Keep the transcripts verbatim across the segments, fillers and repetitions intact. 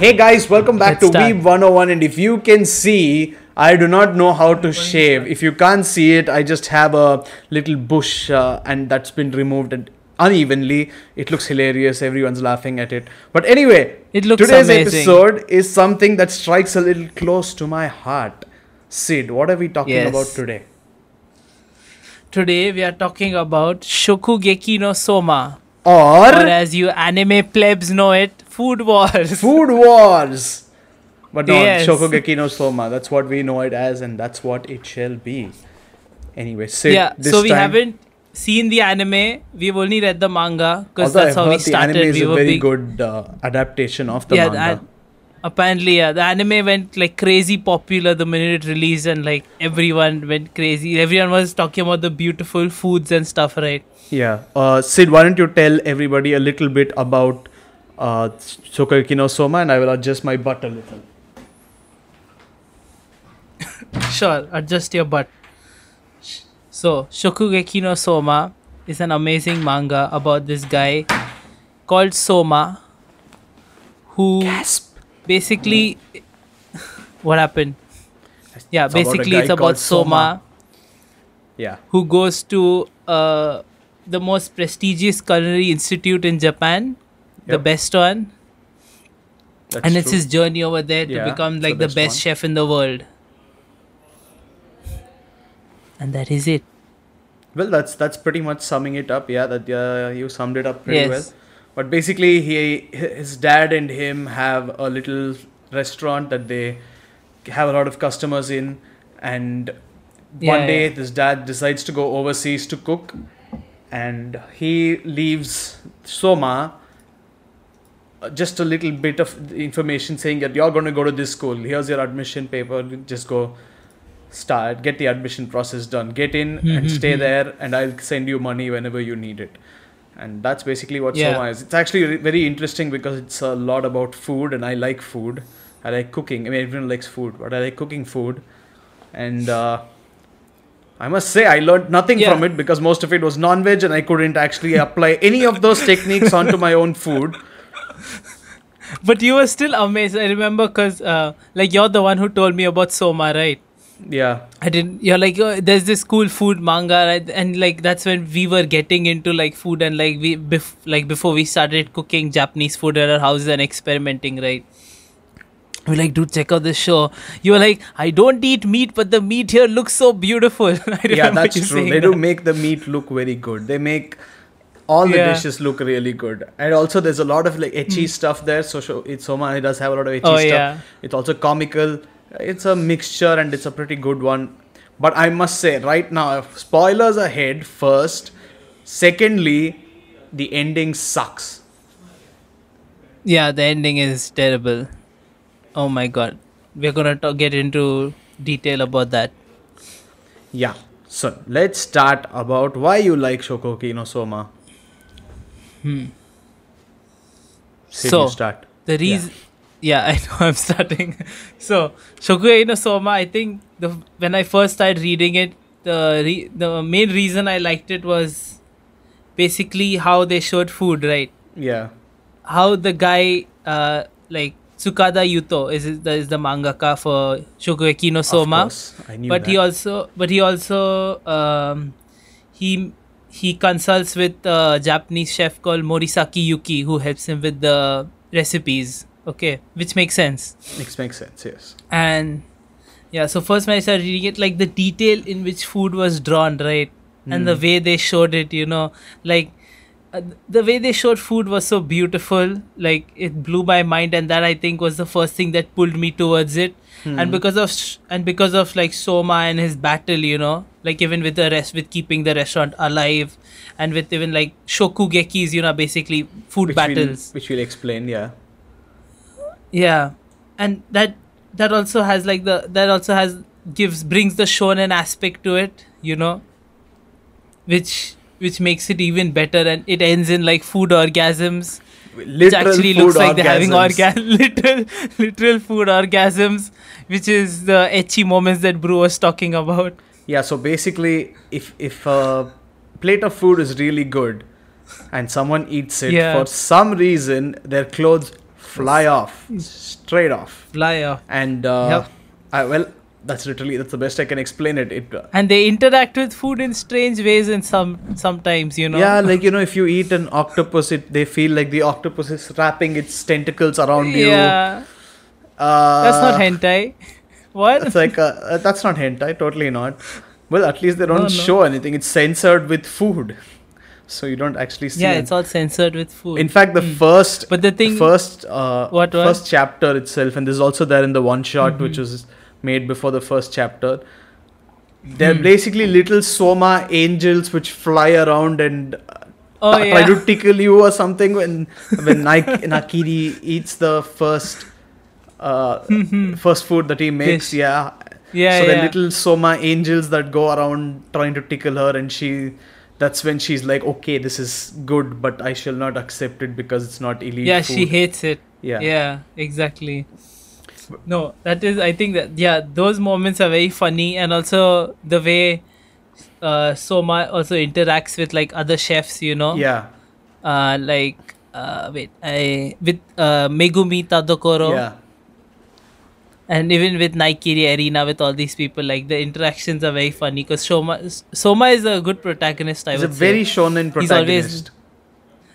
Hey guys, welcome back Let's to start. Weeb one oh one, and if you can see, I do not know how to shave. If you can't see it, I just have a little bush uh, and that's been removed and unevenly. It looks hilarious, everyone's laughing at it. But anyway, it looks today's amazing. Episode is something that strikes a little close to my heart. Sid, what are we talking yes. about today? Today we are talking about Shokugeki no Soma. Or, or as you anime plebs know it, Food Wars. Food Wars. But no, yes. Shokugeki no Soma. That's what we know it as, and that's what it shall be. Anyway, Sid, yeah, this so we time, haven't seen the anime. We've only read the manga because that's I've how heard we started. The anime is we a very big, good uh, adaptation of the yeah, manga. That, apparently, yeah, the anime went like crazy popular the minute it released, and like everyone went crazy. Everyone was talking about the beautiful foods and stuff, right? Yeah. Uh, Sid, why don't you tell everybody a little bit about uh, Shokugeki no Soma, and I will adjust my butt a little. Sure, adjust your butt. So, Shokugeki no Soma is an amazing manga about this guy called Soma, who Gasp. basically, what happened? Yeah, it's basically about it's about Soma, Soma, yeah, who goes to uh, the most prestigious culinary institute in Japan, yep. the best one, That's and it's true. his journey over there yeah, to become like the best, the best chef in the world. And that is it. Well, that's that's pretty much summing it up. Yeah, that uh, you summed it up pretty yes. well. But basically, he his dad and him have a little restaurant that they have a lot of customers in. And yeah, one day, yeah. this dad decides to go overseas to cook, and he leaves Soma just a little bit of information saying that you're going to go to this school. Here's your admission paper. Just go. Start, get the admission process done, get in mm-hmm, and stay mm-hmm. there, and I'll send you money whenever you need it. And that's basically what yeah. Soma is. It's actually re- very interesting because it's a lot about food, and I like food. I like cooking. I mean, everyone likes food, but I like cooking food. And uh, I must say, I learned nothing yeah. from it because most of it was non-veg, and I couldn't actually apply any of those techniques onto my own food. But you were still amazed. I remember because uh, like you're the one who told me about Soma, right? Yeah, I didn't. You're like, oh, there's this cool food manga, right? And like that's when we were getting into like food, and like we bef- like before we started cooking Japanese food at our houses and experimenting, right? We're like, dude, check out this show. You were like, I don't eat meat, but the meat here looks so beautiful. Yeah, that's true. They that. do make the meat look very good. They make all the yeah. dishes look really good. And also, there's a lot of like ecchi mm. stuff there. So show, it Soma it does have a lot of ecchi oh, stuff. Yeah. It's also comical. It's a mixture, and it's a pretty good one. But I must say, right now, spoilers ahead first. Secondly, the ending sucks. Yeah, the ending is terrible. Oh my god. We're gonna talk, get into detail about that. Yeah. So, let's start about why you like Shokugeki no Soma. Hmm. Sid, so, you start. The reason... Yeah. Yeah, I know I'm starting. So, Shokugeki no Soma, I think the when I first started reading it, the re, the main reason I liked it was basically how they showed food, right? Yeah. How the guy, uh, like Tsukada Yuto is is the, is the mangaka for Shokugeki no Soma. Of course, I knew but that. he also, but he also, um, he he consults with a Japanese chef called Morisaki Yuki, who helps him with the recipes. Okay, which makes sense. It makes sense, yes. And yeah, so first when I started reading it, like the detail in which food was drawn, right? Mm. And the way they showed it, you know, like uh, the way they showed food was so beautiful. Like it blew my mind, and that I think was the first thing that pulled me towards it. Mm. And because of sh- and because of like Soma and his battle, you know, like even with the rest with keeping the restaurant alive, and with even like shokugekis, you know, basically food which battles, we'll, which we'll explain, yeah. Yeah, and that that also has like the that also has gives brings the shonen aspect to it, you know, which which makes it even better. And it ends in like food orgasms, literal which actually food looks like orgasms. They're having orgasm literal literal food orgasms, which is the ecchi moments that Brew was talking about. Yeah, so basically, if if a plate of food is really good, and someone eats it yeah. for some reason, their clothes fly off, straight off. Fly off. And uh, yep. I, well, that's literally that's the best I can explain it. It uh, and they interact with food in strange ways, and some sometimes you know. Yeah, like you know, if you eat an octopus, it they feel like the octopus is wrapping its tentacles around yeah. you. Yeah, uh, that's not hentai. What? It's like uh, that's not hentai. Totally not. Well, at least they don't no, no. show anything. It's censored with food. So you don't actually see. Yeah, it. It's all censored with food. In fact, the mm. first, but the thing, first, uh, what, what? first chapter itself, and this is also there in the one shot, mm-hmm. which was made before the first chapter. They're mm. basically little Soma angels which fly around and uh, oh, t- yeah. try to tickle you or something. When when Nike, Nakiri eats the first, uh, mm-hmm. first food that he makes, Dish. yeah, yeah. So yeah. the little Soma angels that go around trying to tickle her, and she. That's when she's like, okay, this is good, but I shall not accept it because it's not elite Yeah, food. She hates it. Yeah. Yeah, exactly. No, that is, I think that, yeah, those moments are very funny. And also the way uh, Soma also interacts with like other chefs, you know? Yeah. Uh, like, uh, wait, I, with uh, Megumi Tadokoro. Yeah. And even with Nakiri Erina, with all these people, like the interactions are very funny because Soma, Soma is a good protagonist. I he's would say. He's a very shonen protagonist. He's always,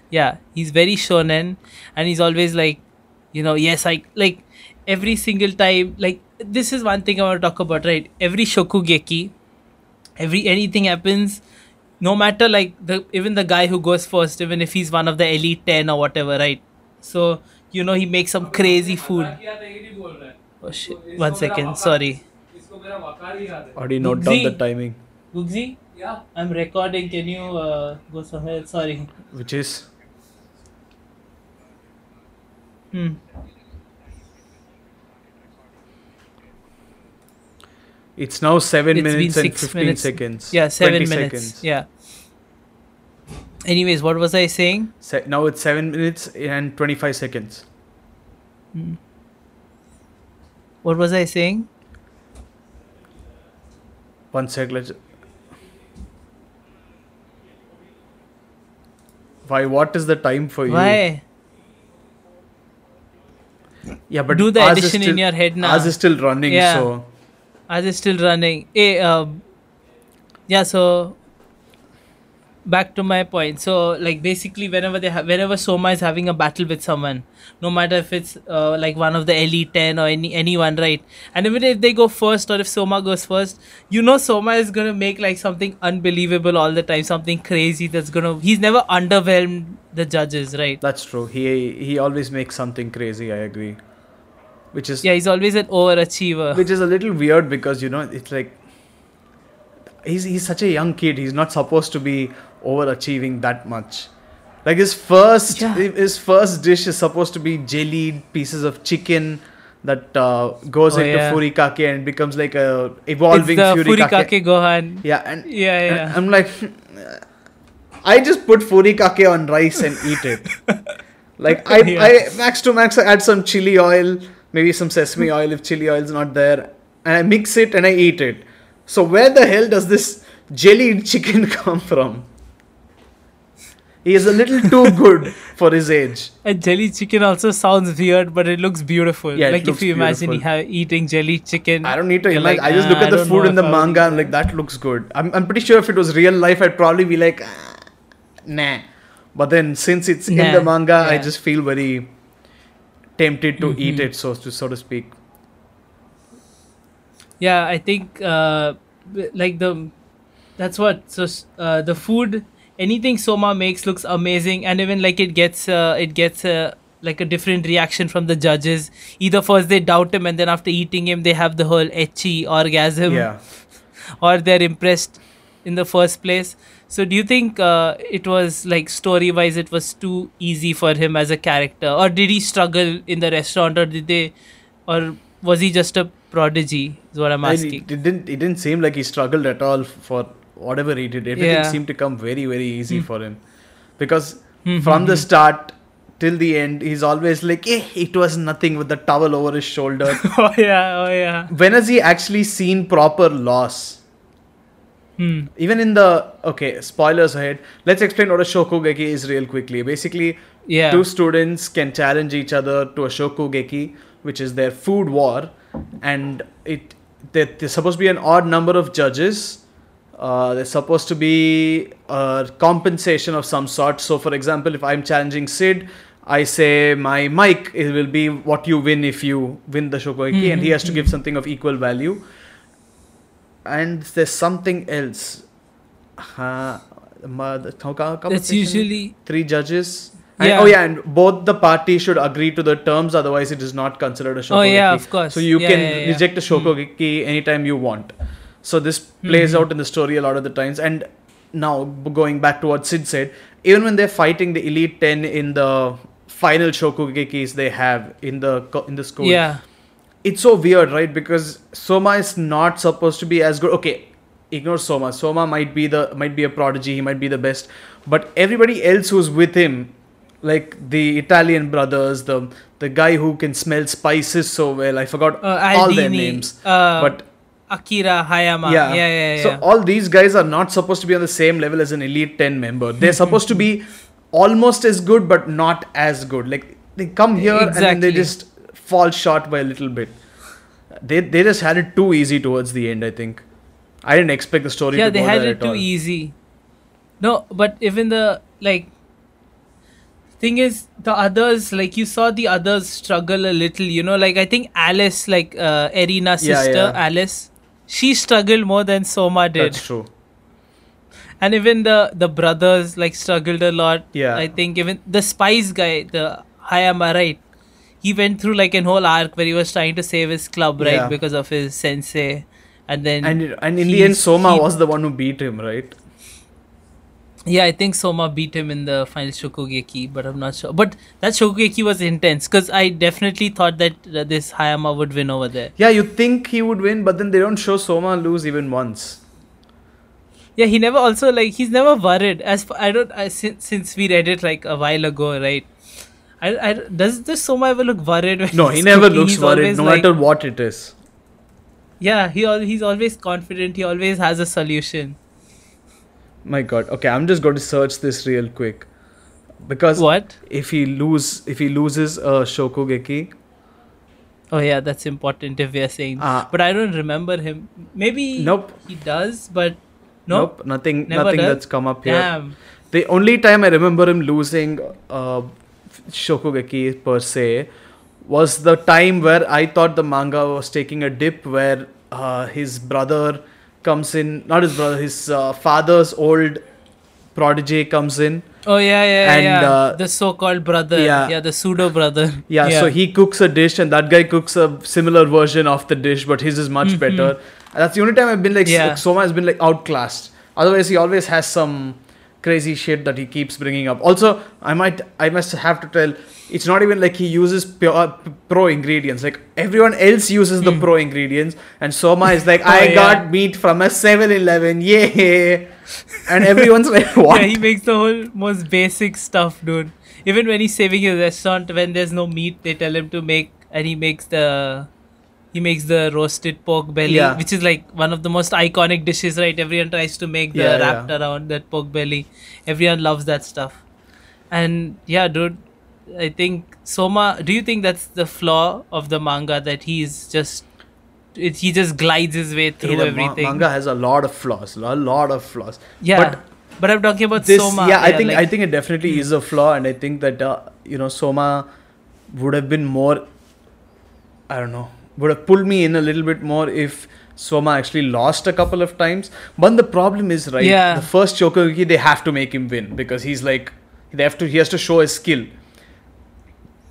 yeah, he's very shonen, and he's always like, you know, yes, I like every single time. Like this is one thing I want to talk about, right? Every shokugeki, every anything happens, no matter like the even the guy who goes first, even if he's one of the elite ten or whatever, right? So you know he makes some crazy food. Oh shit, one second, sorry. Already note down the timing. Gugzi? Yeah. I'm recording, can you uh, go somewhere? Sorry. Which is? Hmm. It's now seven it's minutes and fifteen minutes. Seconds. Yeah, seven minutes. Seconds. Yeah. Anyways, what was I saying? Se- now it's seven minutes and twenty-five seconds. Hmm. What was I saying? One sec, let's... Why, what is the time for you? Why? Yeah, but... Do the addition still, in your head now. Ours is still running, yeah. so... Ours is still running. Hey, uh, yeah, so... Back to my point. So, like, basically, whenever they ha- whenever Soma is having a battle with someone, no matter if it's uh, like one of the elite ten or any anyone, right? And even if they go first or if Soma goes first, you know, Soma is gonna make like something unbelievable all the time, something crazy that's gonna. He's never underwhelmed the judges, right? That's true. He he always makes something crazy. I agree. Which is yeah, he's always an overachiever. Which is a little weird because you know it's like. He's, he's such a young kid. He's not supposed to be overachieving that much. Like his first yeah. his first dish is supposed to be jellied pieces of chicken that uh, goes oh, into yeah. furikake and becomes like a evolving it's the furikake. furikake gohan. Yeah, and yeah, yeah. And I'm like, I just put furikake on rice and eat it. Like I, yeah. I max to max I add some chili oil, maybe some sesame oil if chili oil's not there, and I mix it and I eat it. So where the hell does this jellied chicken come from? He is a little too good for his age. And jelly chicken also sounds weird, but it looks beautiful. Yeah, like if you beautiful. imagine you have eating jelly chicken. I don't need to imagine. Like, I just look at I the food in the manga. I'm like, that looks good. I'm, I'm pretty sure if it was real life, I'd probably be like, ah, nah. But then since it's nah. in the manga, yeah. I just feel very tempted to mm-hmm. eat it, so to so to speak. Yeah, I think uh, like the that's what so uh, the food anything Soma makes looks amazing, and even like it gets uh, it gets uh, like a different reaction from the judges. Either first they doubt him, and then after eating him, they have the whole ecchi orgasm, yeah. or they're impressed in the first place. So do you think uh, it was like story wise, it was too easy for him as a character, or did he struggle in the restaurant, or did they, or was he just a prodigy is what I'm asking. It didn't, it didn't seem like he struggled at all for whatever he did. Everything yeah. seemed to come very, very easy mm. for him. Because mm-hmm. from the start till the end, he's always like, eh, it was nothing with the towel over his shoulder. oh yeah, oh yeah. When has he actually seen proper loss? Hmm. Even in the... Okay, spoilers ahead. Let's explain what a Shokugeki is real quickly. Basically, yeah. two students can challenge each other to a Shokugeki, which is their food war. And it there's supposed to be an odd number of judges. Uh, there's supposed to be a compensation of some sort. So, for example, if I'm challenging Sid, I say my mic it will be what you win if you win the Shokugeki. Mm-hmm. And he has to give something of equal value. And there's something else. Uh, it's usually three judges. And, yeah. Oh yeah, and both the parties should agree to the terms. Otherwise, it is not considered a shokugeki. Oh yeah, of course. So you yeah, can yeah, yeah. reject a shokugeki mm. anytime you want. So this plays mm-hmm. out in the story a lot of the times. And now going back to what Sid said, even when they're fighting the Elite Ten in the final shokugekis they have in the in the school. Yeah. It's so weird, right? Because Soma is not supposed to be as good. Okay, ignore Soma. Soma might be the might be a prodigy. He might be the best. But everybody else who's with him, like the Italian brothers, the the guy who can smell spices so well. I forgot uh, Aldini, all their names. Uh, but Akira Hayama. Yeah. Yeah, yeah, yeah. So all these guys are not supposed to be on the same level as an Elite ten member. They're supposed to be almost as good, but not as good. Like they come here exactly. and they just fall short by a little bit. They they just had it too easy towards the end, I think. I didn't expect the story yeah, to go there at all. Yeah, they had it too all. easy. No, but even the, like, thing is, the others, like, you saw the others struggle a little, you know? Like, I think Alice, like, uh, Erina's sister, yeah, yeah. Alice, she struggled more than Soma did. That's true. And even the, the brothers, like, struggled a lot. Yeah. I think even the spice guy, the Hayama, right? He went through like an whole arc where he was trying to save his club, right? Yeah. Because of his sensei. And then... And, and in he, the end, Soma he, was the one who beat him, right? Yeah, I think Soma beat him in the final Shokugeki, but I'm not sure. But that Shokugeki was intense because I definitely thought that uh, this Hayama would win over there. Yeah, you think he would win, but then they don't show Soma lose even once. Yeah, he never also, like, he's never worried. As I don't... I, since, since we read it like a while ago, right? I, I, does this Soma ever look worried? When no, he never cooking? looks he's worried, no like, matter what it is. Yeah, he al- he's always confident. He always has a solution. My God. Okay, I'm just going to search this real quick because what if he lose if he loses a uh, Shokugeki? Oh yeah, that's important if we are saying. Uh, but I don't remember him. Maybe nope. he does, but nope. nope nothing. Never nothing does. That's come up here. Damn. The only time I remember him losing. Uh, Shokugeki per se was the time where I thought the manga was taking a dip, where uh, his brother comes in, not his brother, his uh, father's old prodigy comes in. Oh yeah, yeah, and, yeah. Uh, the so-called brother, yeah, yeah the pseudo brother. Yeah, yeah, so he cooks a dish, and that guy cooks a similar version of the dish, but his is much mm-hmm. better. And that's the only time I've been like, yeah. Soma has been like outclassed. Otherwise, he always has some crazy shit that he keeps bringing up. Also, I might, I must have to tell, it's not even like he uses pure, pro ingredients. Like everyone else uses mm. the pro ingredients, and Soma is like, oh, I yeah. got meat from a seven eleven, yeah. And everyone's like, what? Yeah, he makes the whole most basic stuff, dude. Even when he's saving his restaurant, when there's no meat, they tell him to make, and he makes the, he makes the roasted pork belly, yeah. which is like one of the most iconic dishes, right? Everyone tries to make the yeah, wrapped yeah. around that pork belly. Everyone loves that stuff. And yeah, dude, I think Soma, do you think that's the flaw of the manga, that he's just, it, he just glides his way through yeah, the everything? The ma- manga has a lot of flaws, a lot of flaws. Yeah, but, but I'm talking about this, Soma. Yeah, yeah, I think like, I think it definitely hmm. is a flaw. And I think that, uh, you know, Soma would have been more, I don't know, would have pulled me in a little bit more if Soma actually lost a couple of times. But the problem is, right, yeah. the first Shokugeki, they have to make him win because he's like, they have to, he has to show his skill.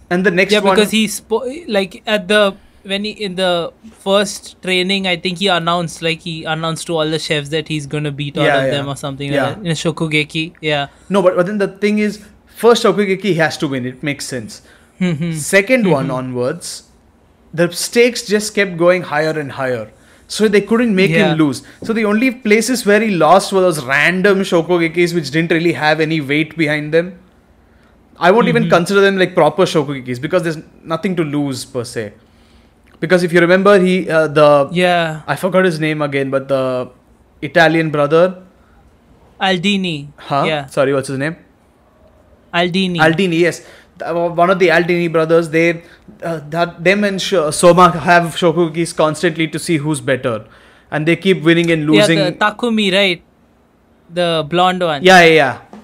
And the next yeah, one... Yeah, because he, spo- like, at the, when he, in the first training, I think he announced, like, he announced to all the chefs that he's going to beat all yeah, of yeah. them or something yeah. like that. In a Shokugeki, yeah. No, but, but then the thing is, first Shokugeki, he has to win. It makes sense. Mm-hmm. Second mm-hmm. one onwards... The stakes just kept going higher and higher. So they couldn't make yeah. him lose. So the only places where he lost were those random Shokugekis which didn't really have any weight behind them. I won't mm-hmm. even consider them like proper Shokugekis because there's nothing to lose per se. Because if you remember, he, uh, the... Yeah. I forgot his name again, but the Italian brother. Aldini. Huh? Yeah. Sorry, what's his name? Aldini. Aldini, yes. One of the Aldini brothers, they, uh, them and Sh- Soma have Shokugekis constantly to see who's better. And they keep winning and losing. Yeah, the Takumi, right? The blonde one. Yeah, yeah, yeah.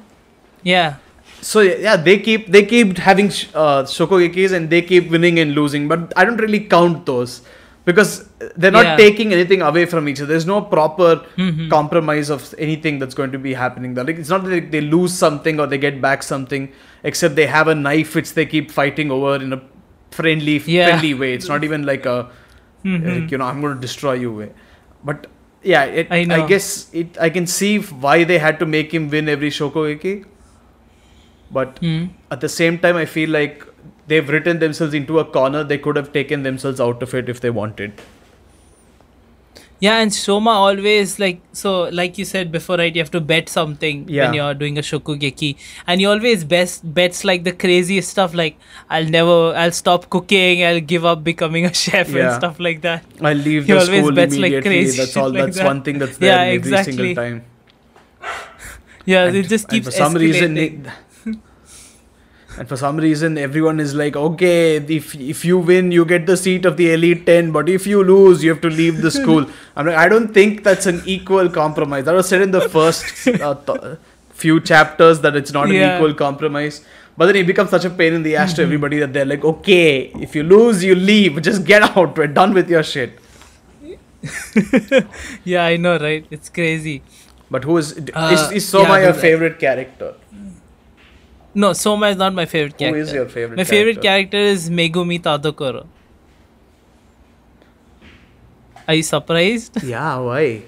Yeah. So, yeah, they keep they keep having uh, Shokugekis and they keep winning and losing. But I don't really count those. Because they're not yeah. taking anything away from each other. There's no proper mm-hmm. compromise of anything that's going to be happening. Like, it's not like they lose something or they get back something. Except they have a knife which they keep fighting over in a friendly, yeah. friendly way. It's not even like a, mm-hmm. like, you know, I'm going to destroy you way. But yeah, it, I, I guess it. I can see why they had to make him win every Shokugeki. But mm. at the same time, I feel like they've written themselves into a corner. They could have taken themselves out of it if they wanted. Yeah, and Soma always, like, so like you said before, right? You have to bet something yeah. when you're doing a Shokugeki. And he always best bets like the craziest stuff, like I'll never, I'll stop cooking, I'll give up becoming a chef yeah. and stuff like that. I'll leave the school immediately. Like crazy that's all. Like that's that. One thing that's there yeah, every exactly. single time. Yeah, and, it just keeps and for some reason. It, and for some reason, everyone is like, okay, if if you win, you get the seat of the Elite Ten, but if you lose, you have to leave the school. I mean, I don't think that's an equal compromise. That was said in the first uh, th- few chapters that it's not yeah. an equal compromise. But then it becomes such a pain in the ass mm-hmm. to everybody that they're like, okay, if you lose, you leave. Just get out. We're done with your shit. Yeah, I know, right? It's crazy. But who is... Uh, is, is Soma yeah, your favorite character? No, Soma is not my favorite character. Who is your favorite My character? favorite character is Megumi Tadokoro. Are you surprised? Yeah, why?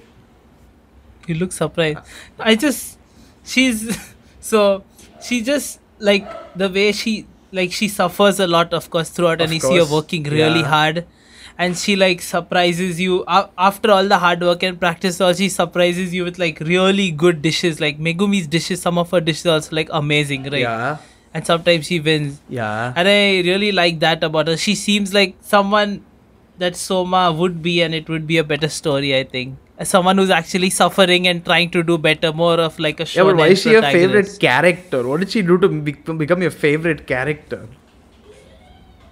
You look surprised. I just... She's... So, she just... Like, the way she... Like, she suffers a lot, of course, throughout. Of and you course. see her working really yeah. hard. And she, like, surprises you. Uh, after all the hard work and practice, all she surprises you with, like, really good dishes. Like, Megumi's dishes, some of her dishes are also, like, amazing, right? Yeah. And sometimes she wins. Yeah. And I really like that about her. She seems like someone that Soma would be, and it would be a better story, I think. As someone who's actually suffering and trying to do better, more of, like, a shonen protagonist. Yeah, but why is she your favorite character? What did she do to be- become your favorite character?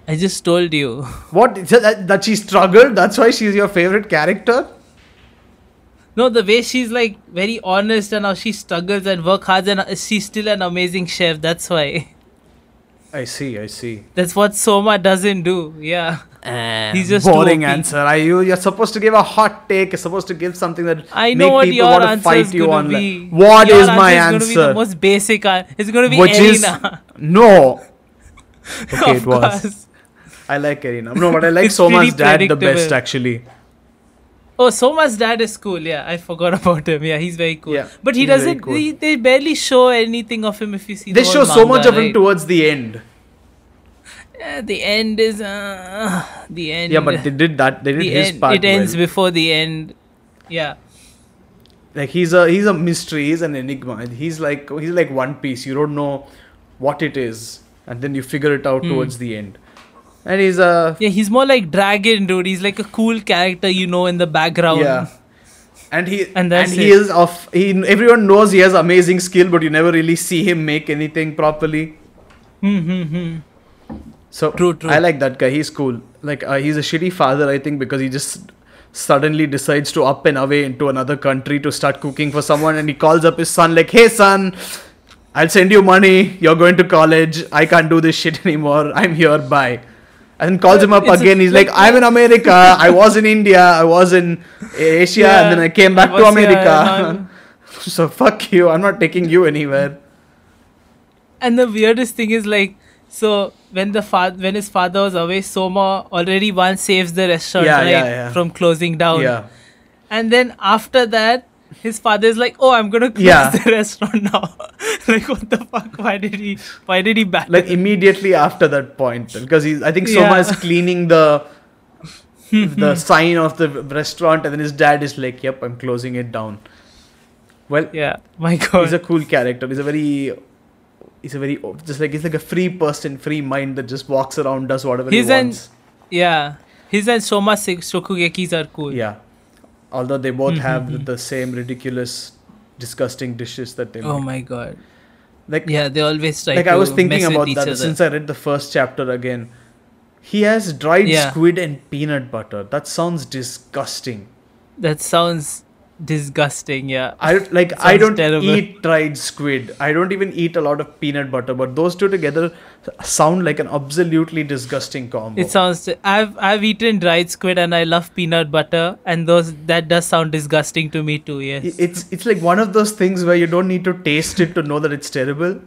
I just told you. What? That, that she struggled? That's why she's your favorite character? No, the way she's like very honest and how she struggles and works hard, and she's still an amazing chef. That's why. I see, I see. That's what Soma doesn't do. Yeah. Uh, He's just boring answer. Are you, you're supposed to give a hot take. You're supposed to give something that I know make what people want to fight you on. Be. What your is answer my is answer? It's going to be the most basic answer. It's going to be Which Erina. Is, no. Okay, it was. Course. I like Erina. No, but I like Soma's dad the best, actually. Oh, Soma's dad is cool. Yeah, I forgot about him. Yeah, he's very cool. Yeah, but he doesn't... Cool. He, they barely show anything of him if you see they the They show manga, so much of right? him towards the end. Yeah, the end is... Uh, the end. Yeah, but they did that. They did the his end, part It well. ends before the end. Yeah. Like, he's a he's a mystery. He's an enigma. He's like, he's like One Piece. You don't know what it is. And then you figure it out mm. towards the end. And he's a... Yeah, he's more like Dragon, dude. He's like a cool character, you know, in the background. Yeah. And he and, and he is of... He, everyone knows he has amazing skill, but you never really see him make anything properly. Mm-hmm. So, true, true. I like that guy. He's cool. Like, uh, he's a shitty father, I think, because he just suddenly decides to up and away into another country to start cooking for someone. And he calls up his son like, hey, son... I'll send you money. You're going to college. I can't do this shit anymore. I'm here. Bye. And calls him up it's again. A, He's like, like, I'm in America. I was in India. I was in Asia. Yeah, and then I came back I to America. Here, so fuck you. I'm not taking you anywhere. And the weirdest thing is like, so when the fa- when his father was away, Soma already once saves the restaurant yeah, right, yeah, yeah. from closing down. Yeah. And then after that, his father is like, oh, I'm going to close yeah. the restaurant now. Like, what the fuck? Why did he, why did he battle? Like, immediately after that point. Because he's, I think Soma yeah. is cleaning the the sign of the restaurant. And then his dad is like, yep, I'm closing it down. Well, yeah, my God. He's a cool character. He's a very, he's a very, just like, he's like a free person, free mind that just walks around, does whatever his he wants. And, yeah. His and Soma's Shokugekis are cool. Yeah. although they both mm-hmm. have the same ridiculous, disgusting dishes that they make. Oh my god. Like, yeah, they always try like to I was thinking about that other. Since I read the first chapter again. He has dried yeah. squid and peanut butter. That sounds disgusting. That sounds disgusting, yeah. I like I don't terrible. eat dried squid. I don't even eat a lot of peanut butter, but those two together sound like an absolutely disgusting combo. It sounds I've I've eaten dried squid and I love peanut butter, and those that does sound disgusting to me too, yes. It's it's like one of those things where you don't need to taste it to know that it's terrible.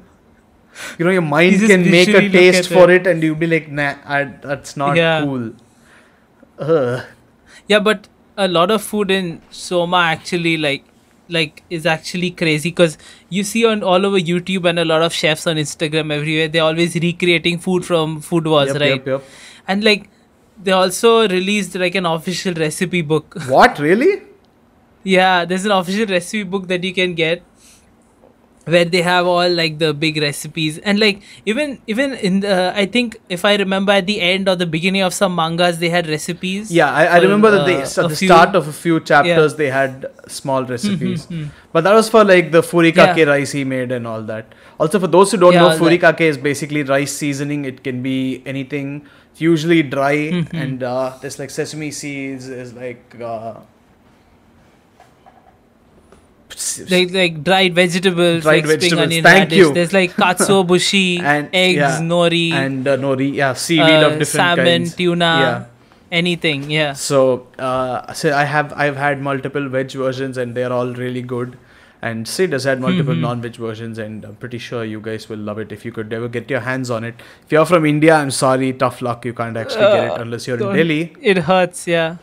You know, your mind you can make a taste for it. it and you'll be like, nah, I, that's not yeah. cool. Ugh. Yeah, but a lot of food in Soma actually like like is actually crazy, because you see on all over YouTube and a lot of chefs on Instagram everywhere, they're always recreating food from food wars, yep, right? Yep, yep. And like they also released like an official recipe book. What, really? Yeah, there's an official recipe book that you can get, where they have all like the big recipes, and like even even in the I think if I remember at the end or the beginning of some mangas they had recipes. Yeah, I, I for, remember that they uh, at the few, start of a few chapters yeah. they had small recipes, mm-hmm, mm-hmm. but that was for like the furikake yeah. rice he made and all that. Also, for those who don't yeah, know, furikake that. is basically rice seasoning. It can be anything. It's usually dry, mm-hmm. and uh, there's like sesame seeds. There's like. Uh, Like, like dried vegetables, dried like vegetables. spring onion, Thank radish. You. There's like katsuobushi, and, eggs, yeah. nori, and uh, nori, yeah, seaweed uh, of different salmon, kinds, salmon, tuna, yeah. anything, yeah. So, uh, so I have I've had multiple veg versions, and they're all really good. And Sid has had multiple mm-hmm. non-veg versions, and I'm pretty sure you guys will love it if you could ever get your hands on it. If you're from India, I'm sorry, tough luck, you can't actually uh, get it unless you're in Delhi. It hurts, yeah.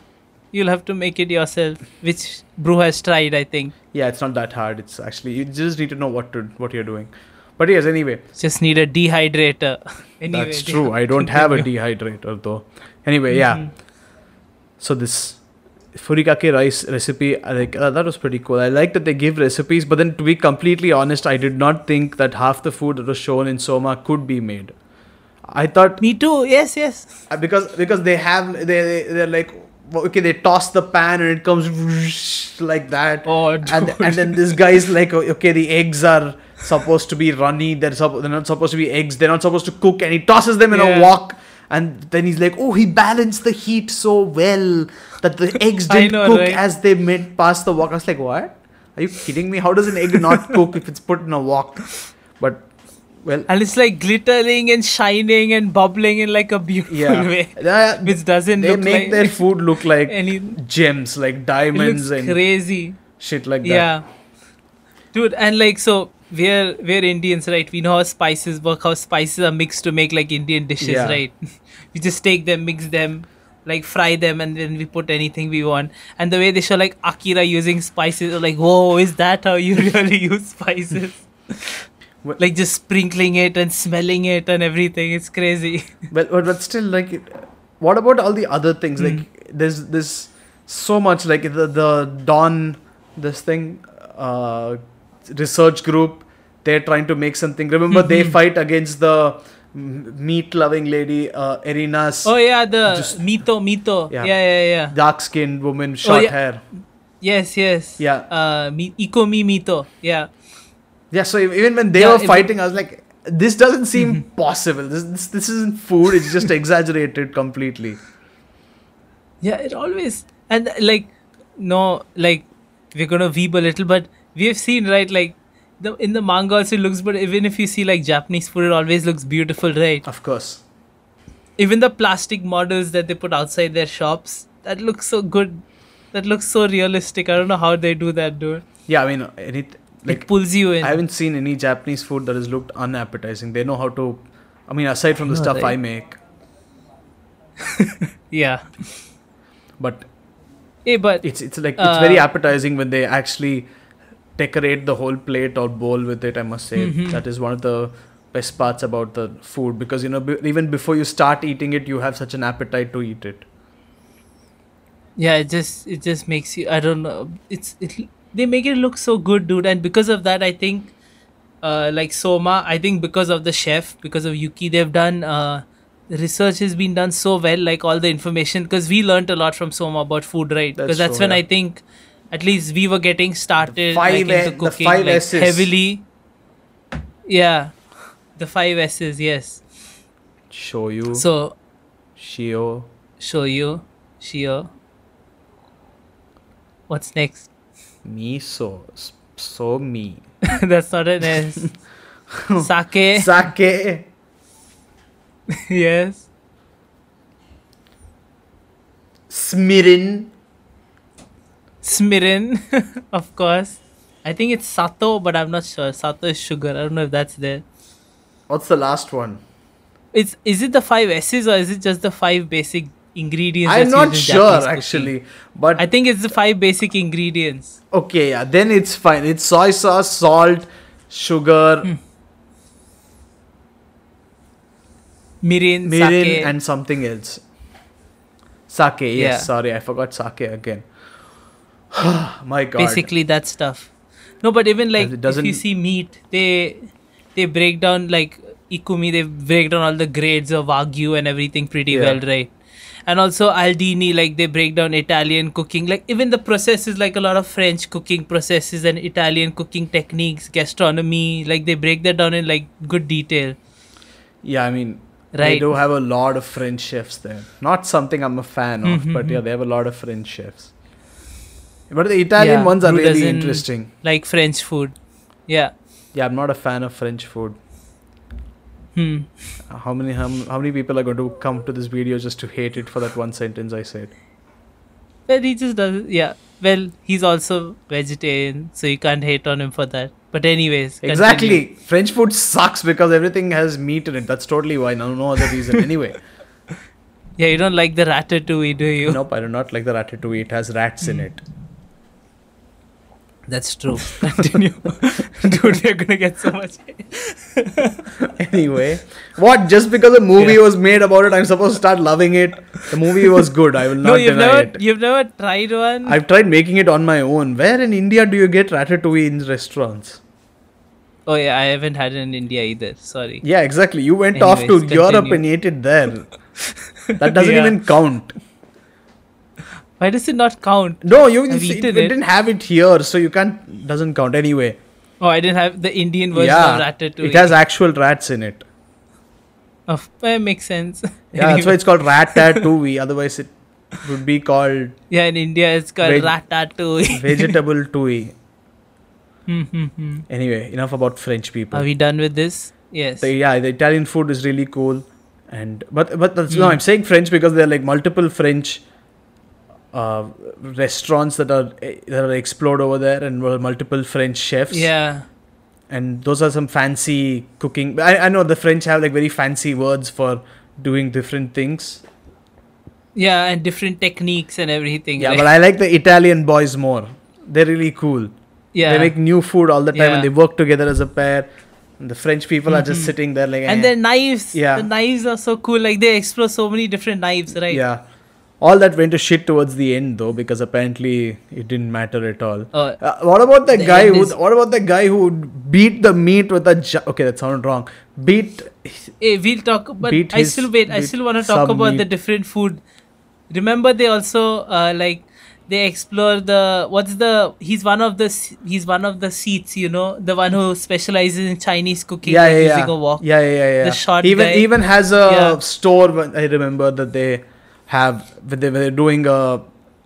You'll have to make it yourself, which Brew has tried, I think. Yeah, it's not that hard. It's actually, you just need to know what to what you're doing. But yes, anyway. Just need a dehydrator. anyway, That's true. I don't have a dehydrator though. Anyway, mm-hmm. yeah. So this furikake rice recipe, like uh, that was pretty cool. I like that they give recipes, but then to be completely honest, I did not think that half the food that was shown in Soma could be made. I thought... Me too. Yes, yes. Because because they have, they, they they're like... Okay, they toss the pan and it comes whoosh, like that. Oh, dude. And, and then this guy's like, okay, the eggs are supposed to be runny. They're, supp- they're not supposed to be eggs. They're not supposed to cook. And he tosses them in yeah. a wok. And then he's like, oh, he balanced the heat so well that the eggs didn't know, cook right? as they made past the wok. I was like, what? Are you kidding me? How does an egg not cook if it's put in a wok? But... Well, and it's like glittering and shining and bubbling in like a beautiful yeah. way, uh, which doesn't they look make like their food look like any, gems, like diamonds and crazy shit like that. Yeah, dude, and like so we're we're Indians, right? We know how spices work, how spices are mixed to make like Indian dishes, yeah. right? We just take them, mix them, like fry them, and then we put anything we want. And the way they show like Akira using spices, like whoa, is that how you really use spices? Like just sprinkling it and smelling it and everything. It's crazy. But, but, but still, like, what about all the other things? Mm. Like, there's this so much, like, the, the Dawn, this thing, uh, research group, they're trying to make something. Remember, mm-hmm. they fight against the meat-loving lady, uh, Erina's. Oh, yeah, the just, Mito, Mito. Yeah, yeah, yeah. yeah. Dark-skinned woman, short oh, yeah. hair. Yes, yes. Yeah. Uh, mi- Ikomi Mito, yeah. Yeah, so even when they yeah, were fighting, I was like, this doesn't seem mm-hmm. possible. This, this this isn't food. It's just exaggerated completely. Yeah, it always... And like, no, like, we're going to weep a little, but we have seen, right, like, the, in the manga also it looks, but even if you see like Japanese food, it always looks beautiful, right? Of course. Even the plastic models that they put outside their shops, that looks so good. That looks so realistic. I don't know how they do that, dude. Yeah, I mean, anything. Like, it pulls you in. I haven't seen any Japanese food that has looked unappetizing. They know how to... I mean, aside from the no, stuff they... I make. yeah. But... Hey, but... It's it's like... It's uh, very appetizing when they actually decorate the whole plate or bowl with it, I must say. Mm-hmm. That is one of the best parts about the food. Because, you know, b- even before you start eating it, you have such an appetite to eat it. Yeah, it just... It just makes you... I don't know. It's... it. They make it look so good, dude. And because of that, I think, uh, like Soma, I think because of the chef, because of Yuki, they've done uh, the research has been done so well, like all the information, because we learned a lot from Soma about food, right? Because that's, that's true, when yeah. I think at least we were getting started the five, like, into cooking, the five like, S's. heavily. Yeah, the five S's, yes. Shoyu. So, Shio. Shoyu. Shio. What's next? Miso. Somi. That's not an S. Sake. Sake. Yes. Smirin. Smirin. Of course. I think it's Sato, but I'm not sure. Sato is sugar. I don't know if that's there. What's the last one? It's, is it the five S's or is it just the five basic ingredients? I'm not sure actually, but I think it's the five basic ingredients. Okay, yeah, then it's fine. It's soy sauce, salt, sugar, hmm. mirin, mirin sake, and something else. Sake, yes, yeah. Sorry, I forgot sake again. My God. Basically that stuff. No, but even like if you see meat, they they break down like Ikumi, they break down all the grades of Wagyu and everything pretty yeah. well, right? And also Aldini, like they break down Italian cooking, like even the processes, like a lot of French cooking processes and Italian cooking techniques, gastronomy, like they break that down in like good detail. Yeah, I mean, right. They do have a lot of French chefs there. Not something I'm a fan of, mm-hmm, but yeah, they have a lot of French chefs. But the Italian yeah, ones are really in, interesting. Like French food. Yeah. Yeah, I'm not a fan of French food. Hmm. How many how, how many people are going to come to this video just to hate it for that one sentence I said? Well, he just does. Yeah. Well, he's also vegetarian, so you can't hate on him for that. But anyways, continue. Exactly. French food sucks because everything has meat in it. That's totally why. No, no other reason. Anyway. Yeah, you don't like the ratatouille, do you? Nope, I do not like the ratatouille. It has rats in it. That's true. Continue. Dude, you're gonna get so much. Anyway, what? Just because a movie yeah. was made about it, I'm supposed to start loving it? The movie was good. I will not no, you've deny never, it. You've never tried one? I've tried making it on my own. Where in India do you get ratatouille in restaurants? Oh yeah, I haven't had it in India either. Sorry. Yeah, exactly. You went Anyways, off to continue. Europe and ate it there. That doesn't yeah. even count. Why does it not count? No, you see, it, it. We didn't have it here, so you can't. Doesn't count anyway. Oh, I didn't have the Indian version yeah, of ratatouille. It has actual rats in it. Oh, that makes sense. Yeah, anyway. That's why it's called ratatouille. Otherwise, it would be called. Yeah, in India, it's called veg ratatouille. Vegetable touille. Anyway, enough about French people. Are we done with this? Yes. So, yeah, the Italian food is really cool, and but but that's, mm. no, I'm saying French because there are like multiple French. Uh, restaurants that are that are explored over there, and multiple French chefs. Yeah, and those are some fancy cooking. I, I know the French have like very fancy words for doing different things. Yeah, and different techniques and everything. Yeah, right? But I like the Italian boys more. They're really cool. Yeah, they make new food all the time, yeah. and they work together as a pair. And the French people mm-hmm. are just sitting there like. And eh. their knives. Yeah, the knives are so cool. Like they explore so many different knives, right? Yeah. All that went to shit towards the end, though, because apparently it didn't matter at all. Uh, uh, what about that guy who? What about the guy who beat the meat with a? Ju- okay, that sounded wrong. Beat. Hey, we'll talk. But beat I still wait. I still want to talk about meat. The different food. Remember, they also uh, like they explore the what's the he's one of the he's one of the seats, you know, the one who specializes in Chinese cooking. Yeah, like yeah, using yeah. a wok. Yeah, yeah, yeah. yeah. The short even guy. Even has a yeah. store. I remember that they. Have they were doing a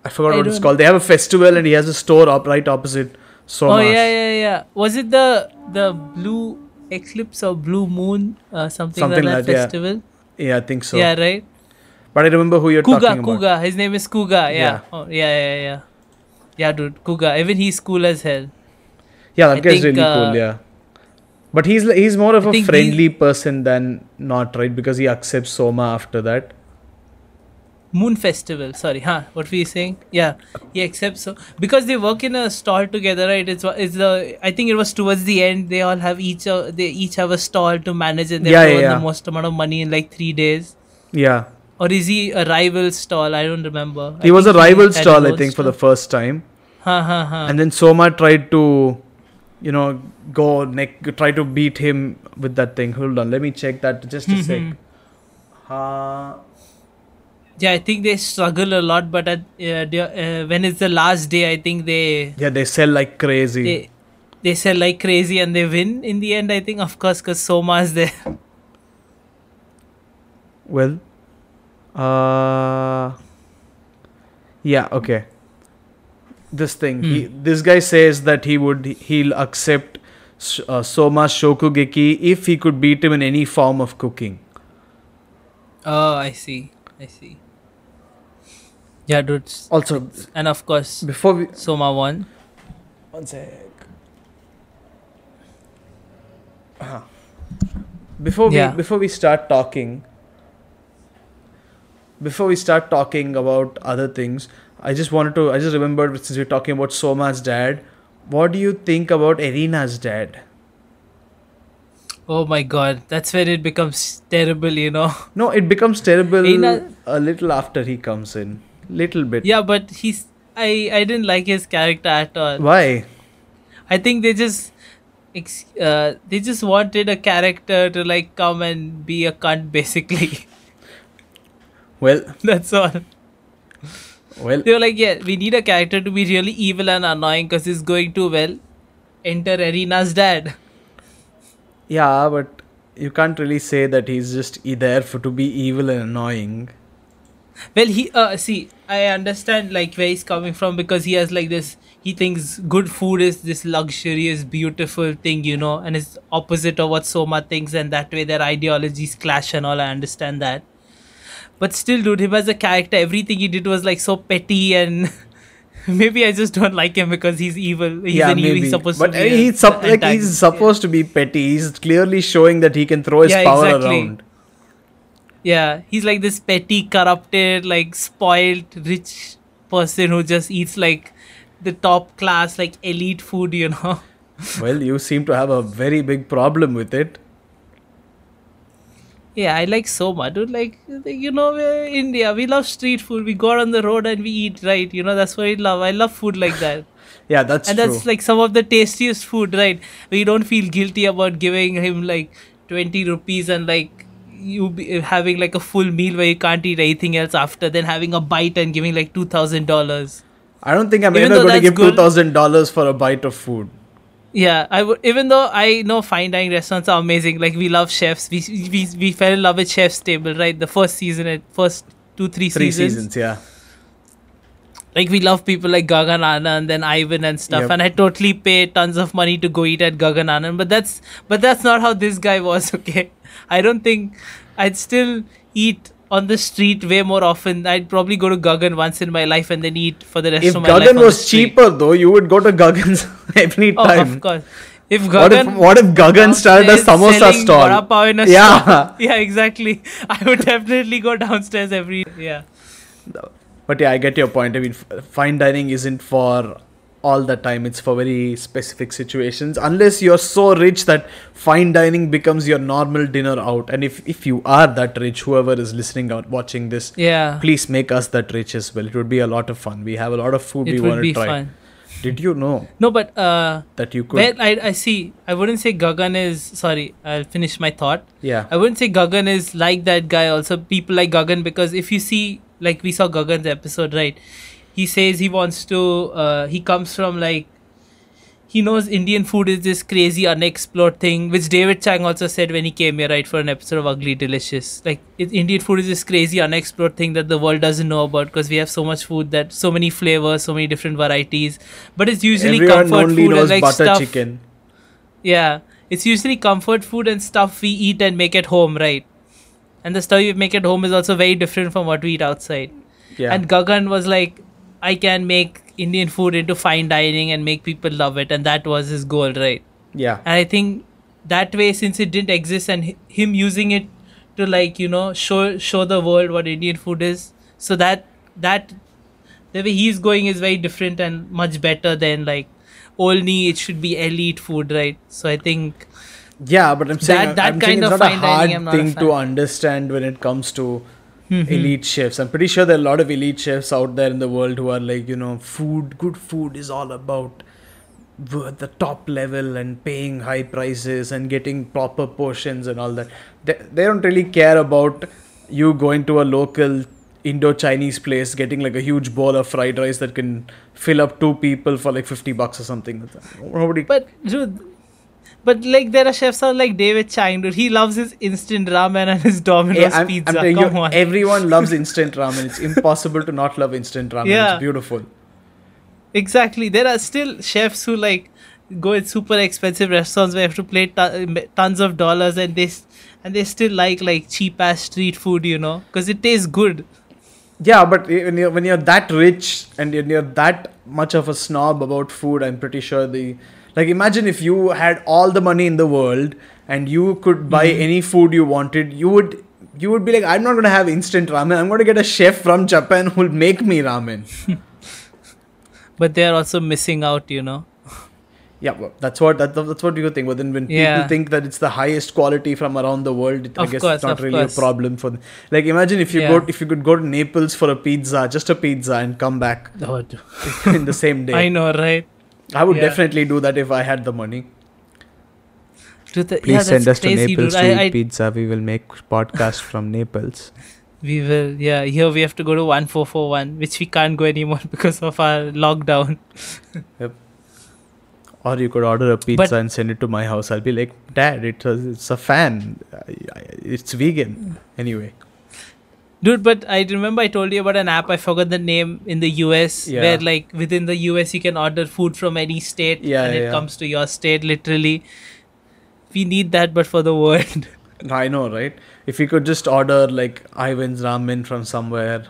I forgot I what it's called. Know. They have a festival and he has a store up right opposite Soma's. Oh yeah, yeah, yeah. Was it the the blue eclipse or blue moon uh, something, something like, like that, that festival? Yeah. yeah, I think so. Yeah, right. But I remember who you're Kuga, talking about. Kuga, his name is Kuga. Yeah. Yeah. Oh, yeah, yeah, yeah. Yeah, dude, Kuga. Even he's cool as hell. Yeah, that I guy's think, really uh, cool. Yeah. But he's he's more of I a friendly person than not, right? Because he accepts Soma after that. Moon festival, sorry, huh? What were you saying? Yeah, he accepts so because they work in a stall together, right? It's it's the I think it was towards the end they all have each uh, they each have a stall to manage and they yeah, earn yeah. the most amount of money in like three days. Yeah. Or is he a rival stall? I don't remember. He I was a rival stall, I think, stall. for the first time. Ha ha ha. And then Soma tried to, you know, go neck try to beat him with that thing. Hold on, let me check that just a mm-hmm. sec. Uh, yeah, I think they struggle a lot, but at, uh, they, uh, when it's the last day, I think they... Yeah, they sell like crazy. They, they sell like crazy and they win in the end, I think, of course, because Soma is there. Well, uh, yeah, okay. This thing, hmm. he, this guy says that he would, he'll accept uh, Soma's Shokugeki if he could beat him in any form of cooking. Oh, I see. I see. Yeah, dudes. Also, and of course, before we, Soma won. One sec. Uh-huh. Before yeah. we before we start talking, before we start talking about other things, I just wanted to. I just remembered since we're talking about Soma's dad. What do you think about Erina's dad? Oh my god, that's when it becomes terrible, you know. No, it becomes terrible Erina, a little after he comes in. Little bit. Yeah, but he's I, I didn't like his character at all. Why? I think they just uh, they just wanted a character to like come and be a cunt basically. Well, that's all. Well, they were like, yeah, we need a character to be really evil and annoying because he's going too well. Enter Erina's dad. Yeah, but you can't really say that he's just there for to be evil and annoying. Well, he uh, see, I understand like where he's coming from because he has like this. He thinks good food is this luxurious, beautiful thing, you know, and it's opposite of what Soma thinks, and that way their ideologies clash and all. I understand that, but still, dude, him as a character, everything he did was like so petty and. Maybe I just don't like him because he's evil. He's yeah, an evil. He's supposed but to be he's, su like he's supposed yeah. to be petty. He's clearly showing that he can throw his yeah, power exactly. around. Yeah, he's like this petty, corrupted, like spoiled, rich person who just eats like the top class, like elite food, you know. Well, you seem to have a very big problem with it. Yeah, I like Soma, dude. Like, you know, we're in India, we love street food. We go out on the road and we eat, right? You know, that's what I love. I love food like that. Yeah, that's and true. And that's like some of the tastiest food, right? We don't feel guilty about giving him like twenty rupees and like you be having like a full meal where you can't eat anything else after, then having a bite and giving like two thousand dollars. I don't think I'm Even ever going to give two thousand dollars for a bite of food. Yeah, I would. Even though I know fine dining restaurants are amazing, like we love chefs. We we we fell in love with Chef's Table, right? The first season, at first two three, three seasons. Three seasons, yeah. Like we love people like Gaggan Anand and then Ivan and stuff. Yep. And I totally pay tons of money to go eat at Gaggan Anand, but that's but that's not how this guy was. Okay, I don't think I'd still eat on the street way more often. I'd probably go to Gaggan once in my life and then eat for the rest if of my Gaggan life. If Gaggan was cheaper though, you would go to Gaggan's every time. Oh, of course. If Gaggan, what if, if Gaggan started a samosa stall? In a yeah. Store, yeah, exactly. I would definitely go downstairs every yeah. But yeah, I get your point. I mean, fine dining isn't for all the time. It's for very specific situations. Unless you're so rich that fine dining becomes your normal dinner out. And if, if you are that rich, whoever is listening out, watching this, yeah, please make us that rich as well. It would be a lot of fun. We have a lot of food we want to try. Fun. Did you know? No, but uh, that you could. Well, I, I see. I wouldn't say Gaggan is. Sorry, I'll finish my thought. Yeah. I wouldn't say Gaggan is like that guy. Also, people like Gaggan because if you see, like we saw Gaggan's episode, right? He says he wants to, uh, he comes from like, he knows Indian food is this crazy unexplored thing, which David Chang also said when he came here, right, for an episode of Ugly Delicious. Like, it, Indian food is this crazy unexplored thing that the world doesn't know about because we have so much food, that so many flavors, so many different varieties. But it's usually Everyone comfort only food knows and like butter stuff. Chicken. Yeah, it's usually comfort food and stuff we eat and make at home, right? And the stuff you make at home is also very different from what we eat outside. Yeah. And Gaggan was like, I can make Indian food into fine dining and make people love it. And that was his goal, right? Yeah. And I think that way, since it didn't exist and him using it to like, you know, show show the world what Indian food is. So that, that the way he's going is very different and much better than like only it should be elite food, right? So I think... Yeah, but I'm saying that, that I'm kind saying it's of not a hard dining, thing a to understand when it comes to... Mm-hmm. Elite chefs. I'm pretty sure there are a lot of elite chefs out there in the world who are like, you know, food, good food is all about the top level and paying high prices and getting proper portions and all that. They, they don't really care about you going to a local Indo-Chinese place, getting like a huge bowl of fried rice that can fill up two people for like fifty bucks or something. Nobody... But dude, but like there are chefs out like David Chang, dude. He loves his instant ramen and his Domino's hey, I'm, pizza. I'm Come you, on. Everyone loves instant ramen. It's impossible to not love instant ramen. Yeah. It's beautiful. Exactly. There are still chefs who like go in super expensive restaurants where you have to play t tons of dollars, and they and they still like like cheap ass street food, you know, because it tastes good. Yeah, but when you're, when you're that rich and you're that much of a snob about food, I'm pretty sure the... Like, imagine if you had all the money in the world and you could buy mm-hmm. any food you wanted, you would you would be like, I'm not going to have instant ramen. I'm going to get a chef from Japan who'll make me ramen. But they're also missing out, you know? Yeah, well, that's what that, that's what you think. But then when yeah. people think that it's the highest quality from around the world, it, I guess course, it's not really course. a problem for them. Like, imagine if you yeah. go, if you could go to Naples for a pizza, just a pizza, and come back oh, in the same day. I know, right? I would yeah. definitely do that if I had the money. The, Please yeah, send us crazy, to Naples dude. to I, eat I, pizza. We will make podcast from Naples. We will, yeah. Here we have to go to one four four one, which we can't go anymore because of our lockdown. Yep. Or you could order a pizza but, and send it to my house. I'll be like, Dad, it was, it's a fan. It's vegan. Anyway. Dude, but I remember I told you about an app. I forgot the name in the U S. Yeah. Where like within the U S you can order food from any state. Yeah, and yeah, it comes to your state, literally. We need that, but for the world. I know, right? If we could just order like Ivan's ramen from somewhere.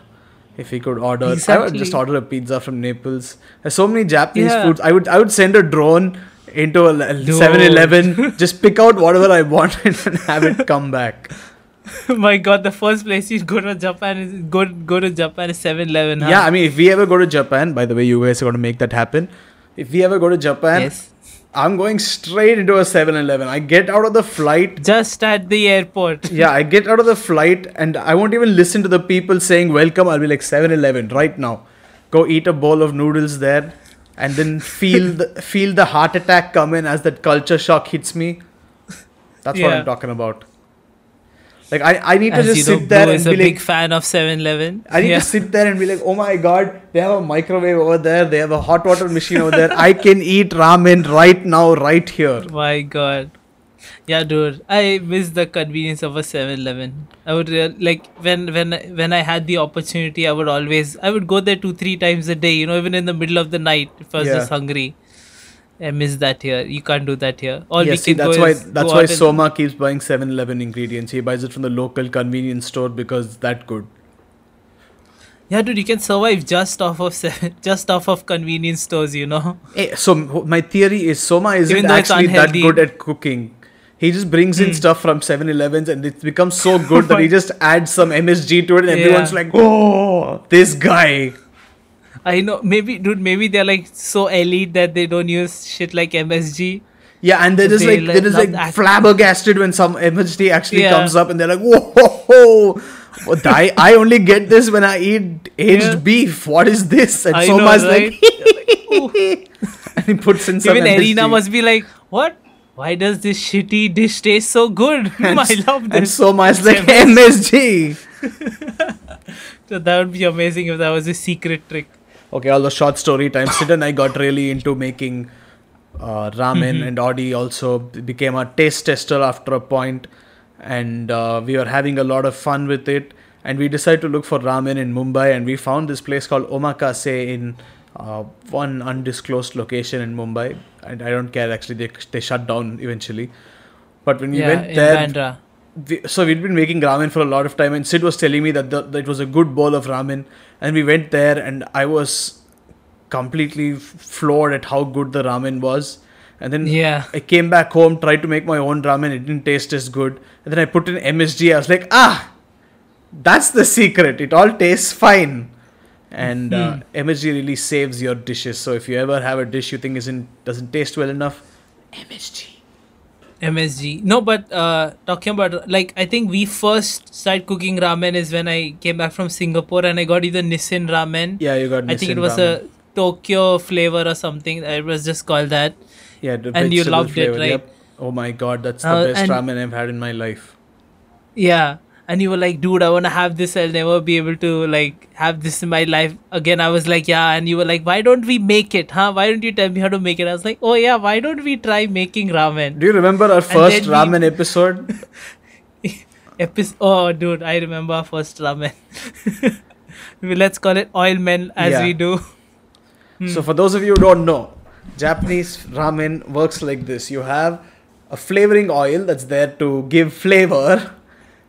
If we could order, exactly. I would just order a pizza from Naples. There's so many Japanese yeah. foods. I would, I would send a drone into a seven eleven, just pick out whatever I want and have it come back. My God, the first place you go to Japan is go go to Japan is seven eleven. Huh? Yeah, I mean, if we ever go to Japan, by the way, you guys are going to make that happen. If we ever go to Japan, yes. I'm going straight into a seven eleven. I get out of the flight. Just at the airport. Yeah, I get out of the flight and I won't even listen to the people saying welcome. I'll be like, seven eleven right now. Go eat a bowl of noodles there and then feel the, feel the heart attack come in as that culture shock hits me. That's yeah. what I'm talking about. Like, I, I need to as just sit there and be like... a big fan of seven eleven. I need yeah. to sit there and be like, oh my God, they have a microwave over there. They have a hot water machine over there. I can eat ramen right now, right here. My God. Yeah, dude. I miss the convenience of a seven eleven. I would, like, when, when, when I had the opportunity, I would always... I would go there two, three times a day, you know, even in the middle of the night if I was yeah. just hungry. I miss that here. You can't do that here. All yeah, we see, can that's go why, is that's why Soma keeps buying seven eleven ingredients. He buys it from the local convenience store because it's that good. Yeah, dude, you can survive just off of just off of convenience stores, you know. Hey, so my theory is Soma isn't actually that good at cooking. He just brings in mm. stuff from seven elevens and it becomes so good that he just adds some M S G to it and yeah. everyone's like, oh, this guy. I know, maybe, dude, maybe they're like so elite that they don't use shit like M S G. Yeah, and they're just they like, they're just like flabbergasted when some M S G actually yeah. comes up and they're like, whoa, ho, ho. What, I, I only get this when I eat aged yeah. beef. What is this? And I Soma's know, right? like, and he puts in some Even M S G. Erina must be like, what? Why does this shitty dish taste so good? And, I love this. And Soma's like, M S G. So that would be amazing if that was a secret trick. Okay, all the short story time. Sid and I got really into making uh, ramen, mm-hmm. and Audi also became a taste tester after a point, and uh, we were having a lot of fun with it. And we decided to look for ramen in Mumbai, and we found this place called Omakase in uh, one undisclosed location in Mumbai. And I don't care actually; they they shut down eventually. But when we yeah, went in there. Bandra. We, so we'd been making ramen for a lot of time, and Sid was telling me that, the, that it was a good bowl of ramen, and we went there and I was completely floored at how good the ramen was. And then yeah. I came back home, tried to make my own ramen, it didn't taste as good. And then I put in M S G, I was like, ah, that's the secret, it all tastes fine. And mm. uh, M S G really saves your dishes, so if you ever have a dish you think isn't doesn't taste well enough, M S G. M S G. No, but uh, talking about, like, I think we first started cooking ramen is when I came back from Singapore and I got either Nissin ramen. Yeah, you got Nissin ramen. I think it was ramen. a Tokyo flavor or something. It was just called that. Yeah, the and you loved flavor, it, right? Yep. Oh my God, that's the uh, best ramen I've had in my life. Yeah. and you were like, dude, I want to have this, I'll never be able to like have this in my life again. I was like, yeah. And you were like, why don't we make it, huh? Why don't you tell me how to make it? I was like, oh yeah, why don't we try making ramen? Do you remember our first ramen we... episode? Epi- oh dude, I remember our first ramen. Let's call it oil men as yeah. we do. Hmm. So for those of you who don't know, Japanese ramen works like this. You have a flavoring oil that's there to give flavor.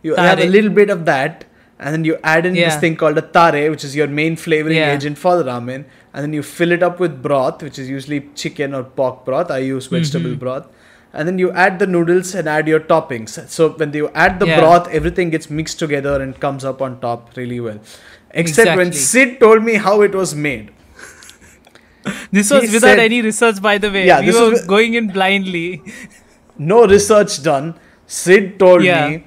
You tare. have a little bit of that, and then you add in yeah. this thing called a tare, which is your main flavoring yeah. agent for the ramen, and then you fill it up with broth, which is usually chicken or pork broth. I use vegetable mm-hmm. broth. And then you add the noodles and add your toppings. So when you add the yeah. broth, everything gets mixed together and comes up on top really well. Except exactly. when Sid told me how it was made. This was he without said, any research, by the way. Yeah, we were was, going in blindly. No research done. Sid told yeah. me,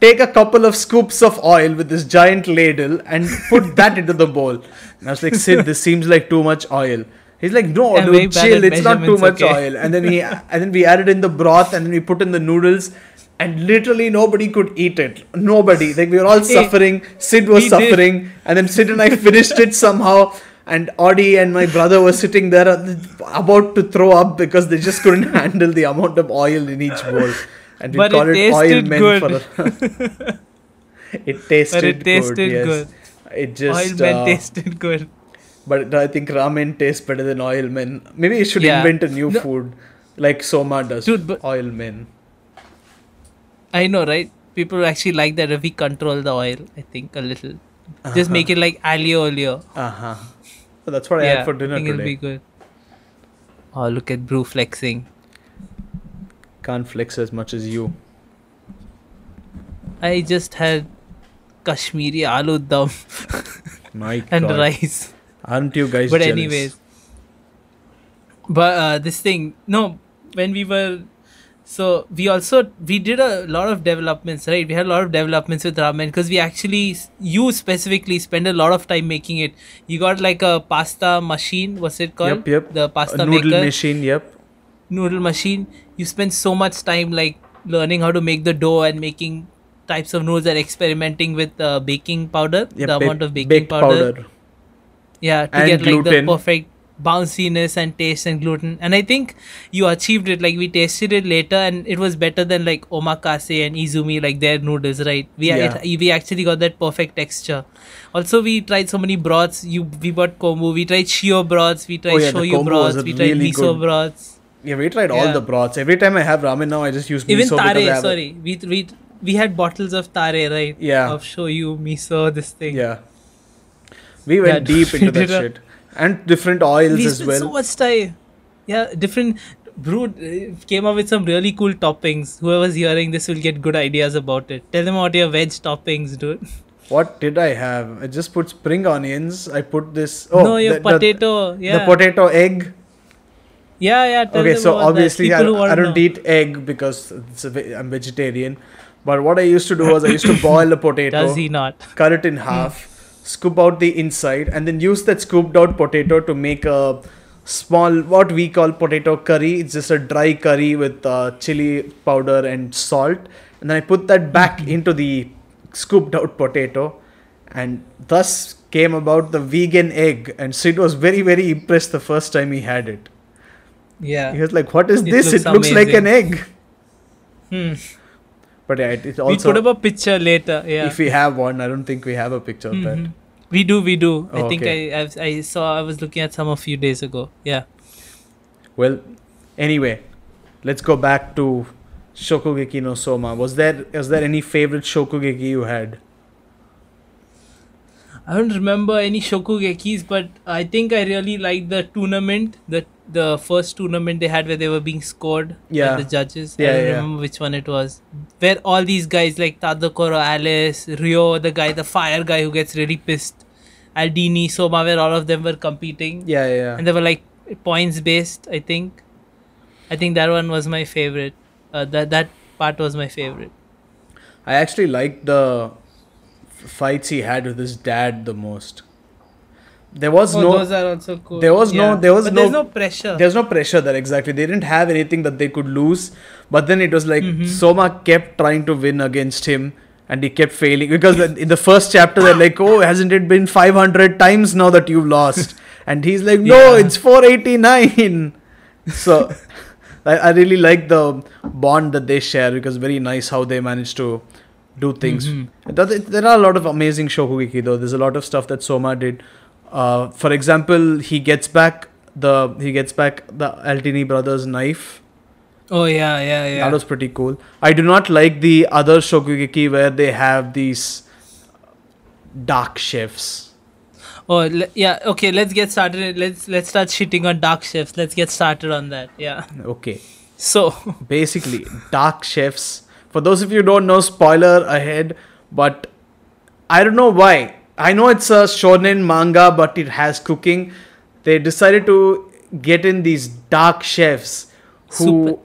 take a couple of scoops of oil with this giant ladle and put that into the bowl. And I was like, Sid, this seems like too much oil. He's like, no, yeah, dude, chill, it's not too much okay. oil. And then he, and then we added in the broth, and then we put in the noodles, and literally nobody could eat it. Nobody. Like, we were all hey, suffering. Sid was suffering. Did. And then Sid and I finished it somehow. And Audie and my brother were sitting there about to throw up because they just couldn't handle the amount of oil in each bowl. And we but call it, it oil men good. for a... It tasted good. But it tasted good. Yes. good. It just, oil men uh, tasted good. But I think ramen tastes better than oil men. Maybe you should yeah. invent a new no. food like Soma does. Dude, but oil men. I know, right? People actually like that if we control the oil, I think, a little. Uh-huh. Just make it like aglio olio. Uh-huh. So that's what yeah, I had for dinner I think today. It'll be good. Oh, look at Brew flexing. Can't flex as much as you. I just had Kashmiri aloo dum My and God. rice. Aren't you guys But jealous? anyways, but uh, this thing, no, when we were, so we also, we did a lot of developments, right? We had a lot of developments with ramen because we actually, you specifically spend a lot of time making it. You got like a pasta machine, what's it called? Yep, yep. The pasta a noodle maker. machine, yep. Noodle machine. You spend so much time like learning how to make the dough and making types of noodles and experimenting with uh, baking powder, yep, the ba- amount of baking powder. powder. Yeah, to get gluten. like the perfect bounciness and taste and gluten. And I think you achieved it. Like we tasted it later and it was better than like Omakase and Izumi, like their noodles, right? We yeah. it, we actually got that perfect texture. Also, we tried so many broths. You We bought kombu. We tried shio broths. We tried oh, yeah, shoyu broths. We tried really miso good. broths. Yeah, we tried yeah. all the broths. Every time I have ramen now, I just use miso. Even tare, sorry. We, we, we had bottles of tare, right? Yeah. Of shoyu, miso, this thing. Yeah. We went yeah, deep into that shit. And different oils we as well. We spent so much time. Yeah, different... Brew came up with some really cool toppings. Whoever's hearing this will get good ideas about it. Tell them about your veg toppings, dude. What did I have? I just put spring onions. I put this... Oh, no, your the, potato. The, yeah. the potato egg. Yeah, yeah. Tell okay, them so about obviously I, I don't know. eat egg because it's a ve- I'm vegetarian. But what I used to do was I used to boil a potato. Does he not? Cut it in half. Scoop out the inside and then use that scooped out potato to make a small, what we call potato curry. It's just a dry curry with uh, chili powder and salt. And then I put that back into the scooped out potato. And thus came about the vegan egg. And Sid was very, very impressed the first time he had it. Yeah. He was like, what is it this? Looks it looks amazing. like an egg. Hmm. But yeah, it, it also, we put up a picture later. Yeah. If we have one, I don't think we have a picture of mm-hmm. that. We do, we do. Oh, I think okay. I, I I saw, I was looking at some a few days ago. Yeah. Well, anyway, let's go back to Shokugeki no Soma. Was there, was there any favorite Shokugeki you had? I don't remember any Shokugekis, but I think I really liked the tournament, the the first tournament they had where they were being scored yeah. by the judges. Yeah, I don't yeah. remember which one it was. Where all these guys like Tadokoro, Alice, Ryo, the guy, the fire guy who gets really pissed, Aldini, Soma, where all of them were competing. Yeah, yeah. And they were like points based, I think. I think that one was my favorite. Uh, that, that part was my favorite. I actually liked the fights he had with his dad the most. There was oh, no those are also cool. There was yeah. no there was but no there's no pressure. There's no pressure there exactly. They didn't have anything that they could lose. But then it was like mm-hmm. Soma kept trying to win against him and he kept failing because in the first chapter they're like, oh, hasn't it been five hundred times now that you've lost? And he's like, no, yeah. It's four eighty-nine. So I, I really like the bond that they share, because very nice how they manage to do things. Mm-hmm. There are a lot of amazing Shokugeki though. There's a lot of stuff that Soma did. Uh, for example, he gets back the he gets back the Aldini brothers' knife. Oh yeah, yeah, yeah. That was pretty cool. I do not like the other Shokugeki where they have these dark chefs. Oh yeah, okay. Let's get started. Let's let's start shitting on dark chefs. Let's get started on that. Yeah. Okay. So basically, dark chefs. For those of you who don't know, spoiler ahead. But I don't know why. I know it's a shonen manga, but it has cooking. They decided to get in these dark chefs who. Super.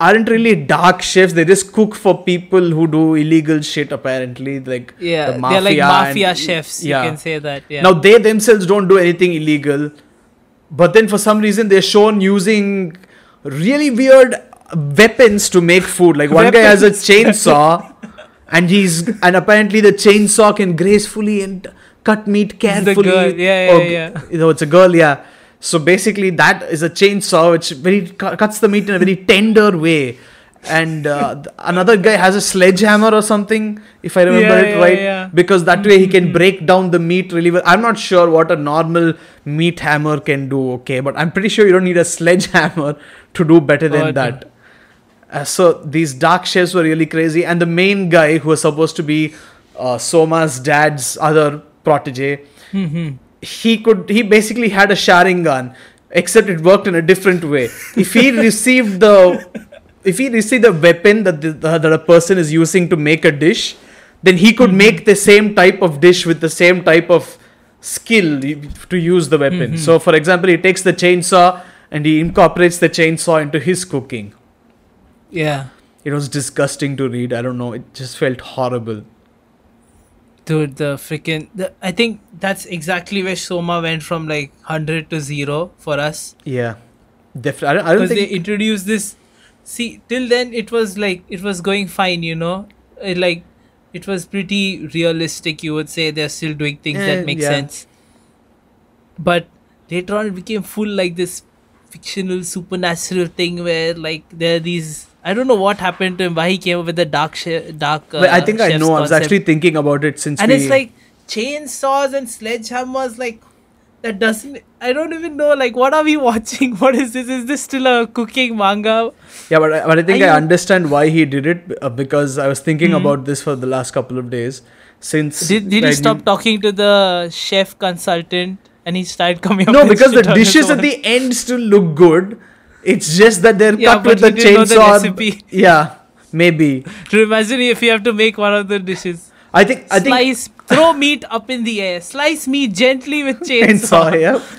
Aren't really dark chefs. They just cook for people who do illegal shit, apparently. Like yeah, the mafia. They're like mafia and, chefs. Yeah. You can say that. Yeah. Now, they themselves don't do anything illegal. But then, for some reason, they're shown using really weird weapons to make food. Like, one guy has a chainsaw. and he's and apparently, the chainsaw can gracefully and cut meat carefully. The girl. Yeah, yeah, or, yeah. You know, it's a girl, yeah. So basically, that is a chainsaw which very cu- cuts the meat in a very tender way. And uh, another guy has a sledgehammer or something, if I remember yeah, it right. Yeah, yeah. Because that way he can break down the meat really well. I'm not sure what a normal meat hammer can do, okay? But I'm pretty sure you don't need a sledgehammer to do better than oh, that. Uh, so these dark chefs were really crazy. And the main guy, who was supposed to be uh, Soma's dad's other protege, mm-hmm. He could. He basically had a Sharingan, except it worked in a different way. If he received the, if he received the weapon that the, the, that a person is using to make a dish, then he could mm-hmm. make the same type of dish with the same type of skill to use the weapon. Mm-hmm. So, for example, he takes the chainsaw and he incorporates the chainsaw into his cooking. Yeah, it was disgusting to read. I don't know. It just felt horrible. Dude, the freaking... The, I think that's exactly where Soma went from like one hundred to zero for us. Yeah. Definitely. I don't, I don't think... Because they introduced this... See, till then it was like... It was going fine, you know? It, like, it was pretty realistic, you would say. They're still doing things eh, that make yeah. sense. But later on it became full like this fictional supernatural thing where like there are these... I don't know what happened to him, why he came up with the dark she- dark. Uh, I think I know. Concept. I was actually thinking about it since. And we... it's like chainsaws and sledgehammers. Like that doesn't. I don't even know. Like, what are we watching? What is this? Is this still a cooking manga? Yeah, but I, but I think I, I understand why he did it uh, because I was thinking mm-hmm. about this for the last couple of days. Since did did like, he stop talking to the chef consultant and he started coming up? No, with because the dishes at the end still look good. It's just that they're yeah, cut with the chainsaw. The yeah, maybe. To imagine if you have to make one of the dishes. I think. I Slice, think... throw meat up in the air. Slice meat gently with chainsaw.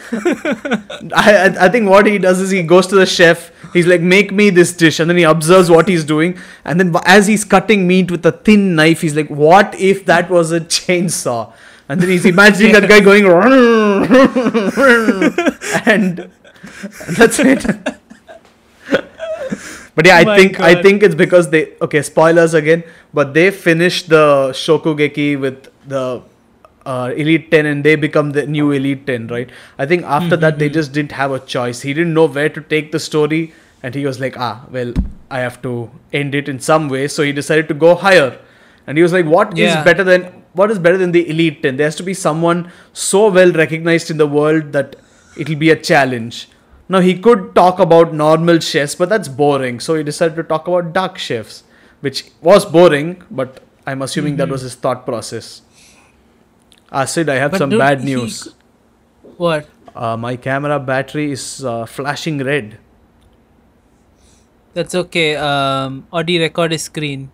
Chainsaw, yeah. I, I think what he does is he goes to the chef. He's like, make me this dish. And then he observes what he's doing. And then as he's cutting meat with a thin knife, he's like, what if that was a chainsaw? And then he's imagining yeah. that guy going. and, and that's it. But yeah, I oh think God. I think it's because they... Okay, spoilers again. But they finish the Shokugeki with the uh, Elite ten and they become the new Elite ten, right? I think after mm-hmm. that, they just didn't have a choice. He didn't know where to take the story. And he was like, ah, well, I have to end it in some way. So he decided to go higher. And he was like, what yeah. is better than... What is better than the Elite ten? There has to be someone so well recognized in the world that it'll be a challenge. Now, he could talk about normal chefs, but that's boring. So, he decided to talk about dark chefs, which was boring, but I'm assuming mm-hmm. that was his thought process. Ah, Sid, I have but some bad news. He... What? Uh, my camera battery is uh, flashing red. That's okay. Um, Audi, record his screen.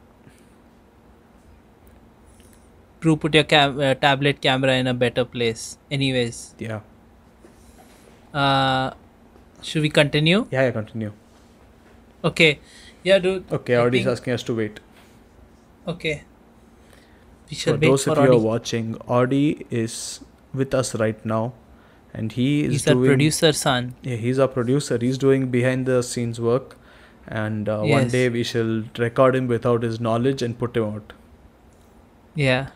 Drew, put your cam- uh, tablet camera in a better place. Anyways. Yeah. Uh... Should we continue? Yeah, yeah, continue. Okay. Yeah, dude. Okay, Audi's think... asking us to wait. Okay. We shall for wait those for of Audi. You who are watching, Audi is with us right now. And he is he's doing... He's our producer, son. Yeah, he's our producer. He's doing behind-the-scenes work. And uh, yes. one day we shall record him without his knowledge and put him out. Yeah.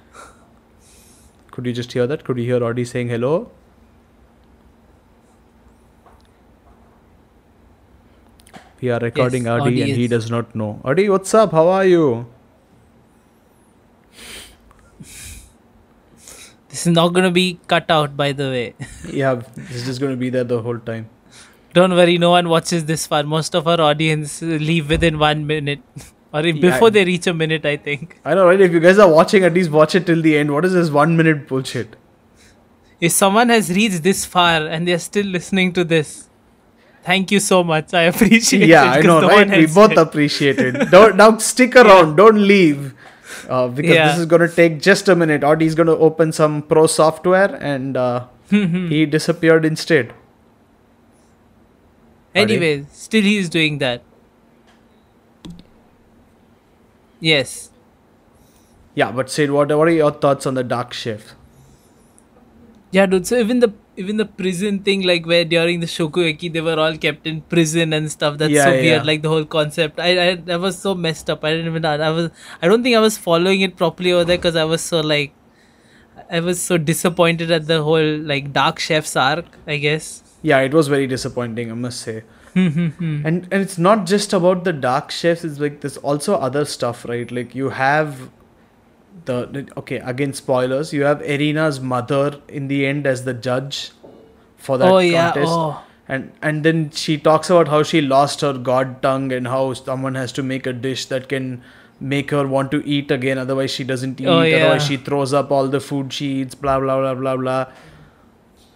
Could you just hear that? Could you hear Audie saying hello? We are recording yes, Audie, Audie and is. He does not know. Audie, what's up? How are you? This is not going to be cut out, by the way. Yeah, it's just going to be there the whole time. Don't worry, no one watches this far. Most of our audience leave within one minute. Or if, yeah, before they reach a minute, I think. I know, right? If you guys are watching, at least watch it till the end. What is this one minute bullshit? If someone has reached this far and they're still listening to this, thank you so much. I appreciate yeah, it. Yeah, I know, no right? We both it. appreciate it. Don't, now stick around. Yeah. Don't leave. Uh, because yeah. this is going to take just a minute. Audie's going to open some pro software and uh, he disappeared instead. Anyways, Audie. Still he is doing that. Yes. Yeah, but Sid, what, what are your thoughts on the dark shift? Yeah, dude, so even the even the prison thing, like where during the Shokugeki they were all kept in prison and stuff, that's yeah, so yeah. weird, like the whole concept. I, I I was so messed up. I didn't even I was I don't think I was following it properly over there because I was so like I was so disappointed at the whole like dark chef's arc, I guess. Yeah, it was very disappointing, I must say. and and it's not just about the dark chefs, it's like there's also other stuff, right? Like you have the okay again spoilers you have Erina's mother in the end as the judge for that oh, contest yeah. oh. and and then she talks about how she lost her god tongue and how someone has to make a dish that can make her want to eat again, otherwise she doesn't eat, oh, yeah. otherwise she throws up all the food she eats, blah blah blah blah blah.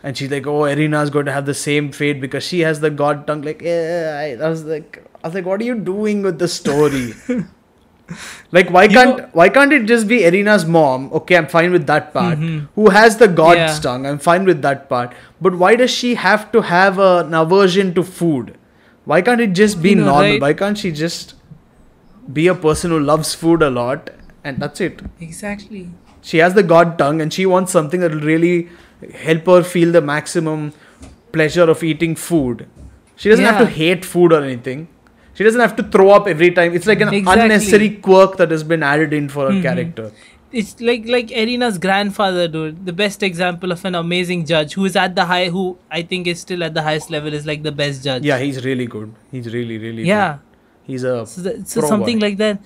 And she's like, oh, Erina's going to have the same fate because she has the god tongue. Like, eh, I, I was like, I was like, what are you doing with the story? Like, why you can't, know, why can't it just be Erina's mom? Okay, I'm fine with that part. Mm-hmm. Who has the god's yeah. tongue? I'm fine with that part. But why does she have to have a, an aversion to food? Why can't it just be you know, normal? Right? Why can't she just be a person who loves food a lot and that's it? Exactly. She has the god tongue and she wants something that will really help her feel the maximum pleasure of eating food. She doesn't yeah. have to hate food or anything. She doesn't have to throw up every time. It's like an exactly. unnecessary quirk that has been added in for her mm-hmm. character. It's like like Erina's grandfather, dude. The best example of an amazing judge who is at the high, who I think is still at the highest level, is like the best judge. Yeah, he's really good. He's really, really yeah. good. He's a so, that, so something like that.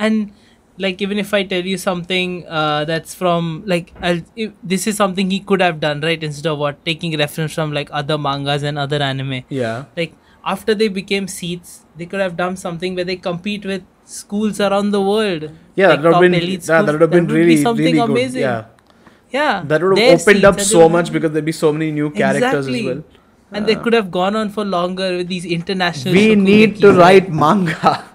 And like, even if I tell you something uh, that's from, like, I'll, if, this is something he could have done, right? Instead of what? Taking reference from, like, other mangas and other anime. Yeah. Like, after they became seeds, they could have done something where they compete with schools around the world. Yeah, like that would have been, elite yeah, that would have been that really, be something really good. Amazing. Yeah. yeah. That would have opened up so much been... because there'd be so many new characters exactly. as well. And uh, they could have gone on for longer with these international... We need to write manga.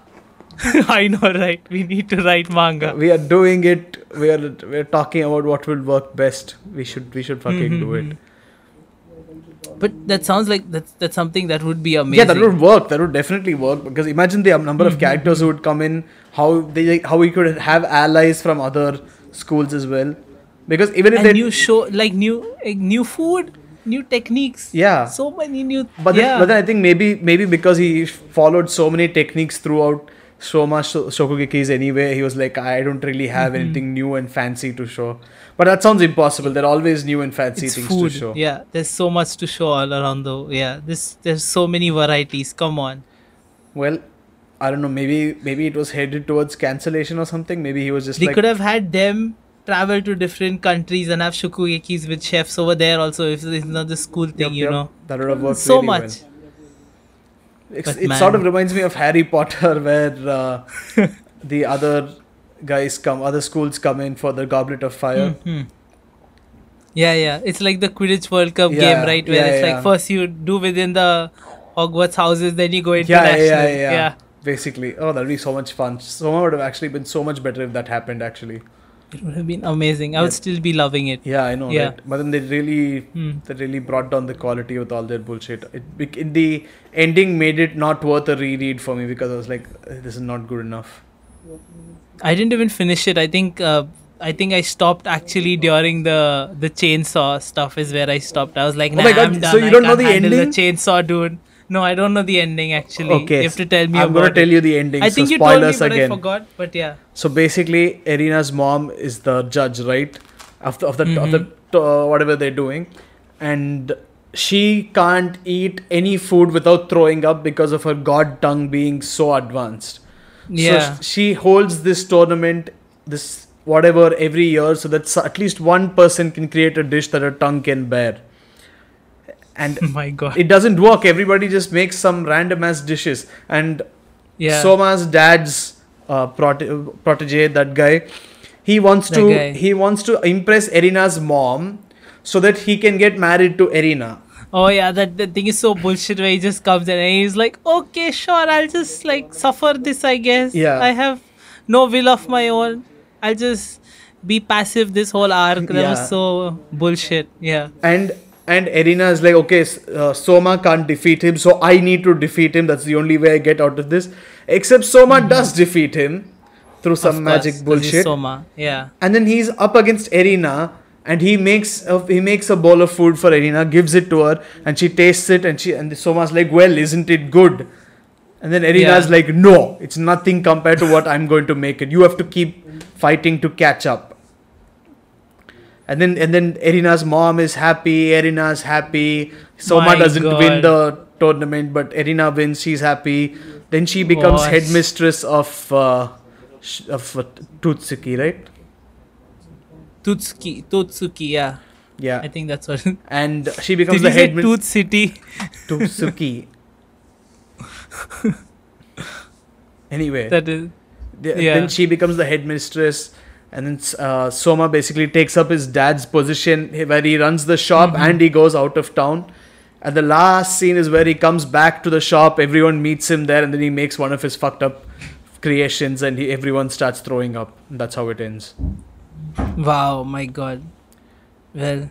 I know, right? We need to write manga. We are doing it. We are we are talking about what will work best. We should we should fucking mm-hmm. do it. But that sounds like that's that's something that would be amazing. Yeah, that would work. That would definitely work because imagine the number mm-hmm. of characters who would come in. How they how we could have allies from other schools as well. Because even if and they new show like new like new food. New techniques. Yeah. So many new. But then, yeah. but then I think maybe maybe because he followed so many techniques throughout. So much Shokugeki's anyway. He was like, I don't really have mm-hmm. anything new and fancy to show. But that sounds impossible. There are always new and fancy it's things food. To show. Yeah, there's so much to show all around the. Yeah, this there's so many varieties. Come on. Well, I don't know. Maybe maybe it was headed towards cancellation or something. Maybe he was just. They like, could have had them travel to different countries and have Shokugeki's with chefs over there also. If it's not the school thing, yep, you yep. know. That would have worked so really much. Well. It, it sort of reminds me of Harry Potter where uh, the other guys come, other schools come in for the Goblet of Fire. Mm-hmm. Yeah, yeah. It's like the Quidditch World Cup yeah, game, right? Where yeah, it's yeah. like first you do within the Hogwarts houses, then you go international. Yeah, yeah, yeah. yeah. Basically. Oh, that would be so much fun. Soma would have actually been so much better if that happened, actually. It would have been amazing. I would yeah. still be loving it. Yeah, I know. Yeah. Right? But then they really, mm. they really brought down the quality with all their bullshit. It in the ending made it not worth a reread for me because I was like, this is not good enough. I didn't even finish it. I think, uh, I think I stopped actually during the the chainsaw stuff is where I stopped. I was like, nah, oh my God, I'm done. So you don't I know the ending? The chainsaw dude. No, I don't know the ending actually. Okay. You have to tell me. I'm going to tell you the ending. I think so you told me, but again. I forgot. But yeah. So basically, Erina's mom is the judge, right? Of the, of the, mm-hmm. of the uh, whatever they're doing. And she can't eat any food without throwing up because of her god tongue being so advanced. Yeah. So she holds this tournament, this whatever, every year, so that at least one person can create a dish that her tongue can bear. And my God, it doesn't work. Everybody just makes some random ass dishes. And yeah. Soma's dad's uh, prote- protege, that guy, he wants that to guy. he wants to impress Erina's mom so that he can get married to Erina. Oh yeah, that, that thing is so bullshit where he just comes in and he's like, okay, sure, I'll just like suffer this, I guess. Yeah. I have no will of my own. I'll just be passive this whole arc. That yeah. was so bullshit. Yeah. And and Erina is like, okay, uh, Soma can't defeat him, so I need to defeat him. That's the only way I get out of this. Except Soma mm-hmm. does defeat him through of some course, magic bullshit. Soma. Yeah. And then he's up against Erina, and he makes a, he makes a bowl of food for Erina, gives it to her, and she tastes it, and she and Soma's like, well, isn't it good? And then Erina's yeah. like, no, it's nothing compared to what I'm going to make it. You have to keep fighting to catch up. And then and then Erina's mom is happy, Erina's happy. Soma My doesn't God. win the tournament, but Erina wins, she's happy. Then she becomes Gosh. headmistress of, uh, of uh, Tootsuki, right? Tootsuki, Tootsuki, yeah. Yeah. I think that's what. And she becomes Did the headmistress. Tooth City. Tootsuki. Anyway, that is, th- yeah. then she becomes the headmistress, and then uh, Soma basically takes up his dad's position where he runs the shop mm-hmm. and he goes out of town. And the last scene is where he comes back to the shop, everyone meets him there, and then he makes one of his fucked up creations, and he, everyone starts throwing up. And that's how it ends. Wow, my God. Well,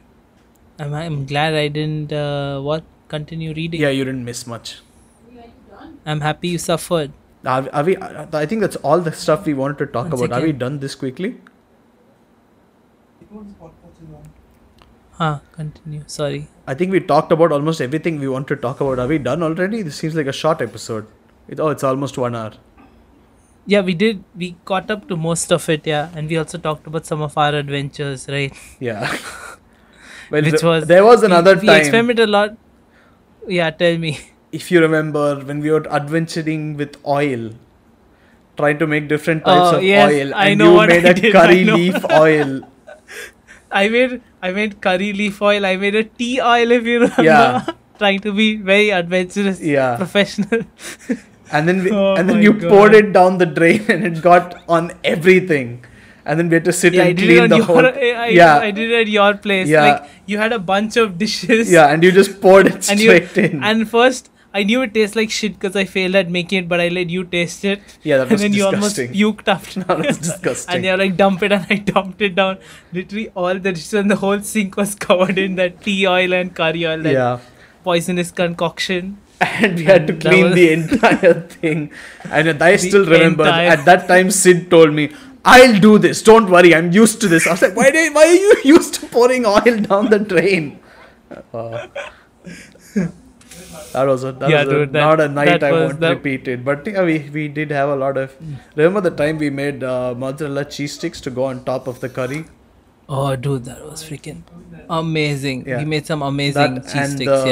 I'm, I'm glad I didn't uh, what continue reading. Yeah, you didn't miss much. I'm happy you suffered. Are, are we? I think that's all the stuff we wanted to talk Once about. Again. Are we done this quickly? Ah, continue. Sorry. I think we talked about almost everything we want to talk about. Are we done already? This seems like a short episode. It, oh, it's almost one hour. Yeah, we did. We caught up to most of it, yeah. And we also talked about some of our adventures, right? Yeah. Well, Which the, was... There was another we, we time. We experimented a lot. Yeah, tell me. If you remember, when we were adventuring with oil, trying to make different types oh, of yes, oil, I and know you what made I a did, curry leaf oil. I made I made curry leaf oil. I made a tea oil, if you remember. Yeah. Trying to be very adventurous, yeah. professional. And then we, oh and then you God. poured it down the drain, and it got on everything. And then we had to sit yeah, and clean the your, whole... I, yeah, I did it at your place. Yeah. Like, you had a bunch of dishes. Yeah, and you just poured it straight you, in. And first... I knew it tastes like shit because I failed at making it, but I let you taste it. Yeah, that was disgusting. And then disgusting. you almost puked after that. That was disgusting. And they were like, dump it, and I dumped it down. Literally all the dishes and the whole sink was covered in that tea oil and curry oil, that yeah. poisonous concoction. And we had to and clean was... the entire thing. And I still remember, entire... at that time, Sid told me, I'll do this, don't worry, I'm used to this. I was like, why, did, why are you used to pouring oil down the drain? Uh, That was, a, that yeah, was a, dude, that, not a night I won't the... repeat it. But yeah, we, we did have a lot of... Remember the time we made uh, mozzarella cheese sticks to go on top of the curry? Oh, dude, that was freaking amazing. Yeah. We made some amazing that cheese and sticks, the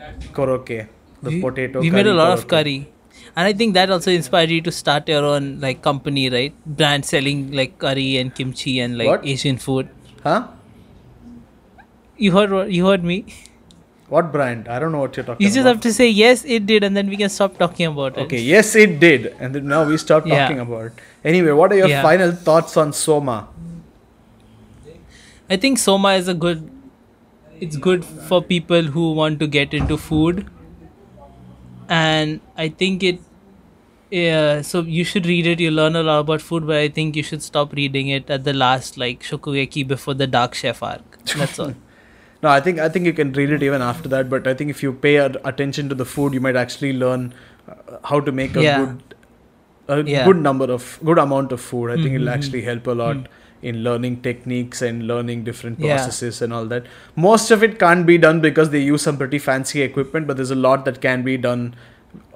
yeah. koroke, the we, potato We made a lot koroke. of curry. And I think that also inspired you to start your own like company, right? Brand selling like curry and kimchi and like what? Asian food. Huh? You heard You heard me? What brand? I don't know what you're talking about. You just about. have to say, yes, it did, and then we can stop talking about it. Okay, yes, it did. And then now we stop talking yeah. about it. Anyway, what are your yeah. final thoughts on Soma? I think Soma is a good... It's good for people who want to get into food. And I think it... Yeah, so you should read it. You learn a lot about food, but I think you should stop reading it at the last, like, Shokugeki before the Dark Chef arc. That's all. No, I think I think you can read it even after that, but I think if you pay attention to the food, you might actually learn how to make a yeah. good, a yeah. good number of good amount of food. I mm-hmm. think it'll actually help a lot. Mm-hmm. in learning techniques and learning different processes yeah. and all that. Most of it can't be done because they use some pretty fancy equipment, but there's a lot that can be done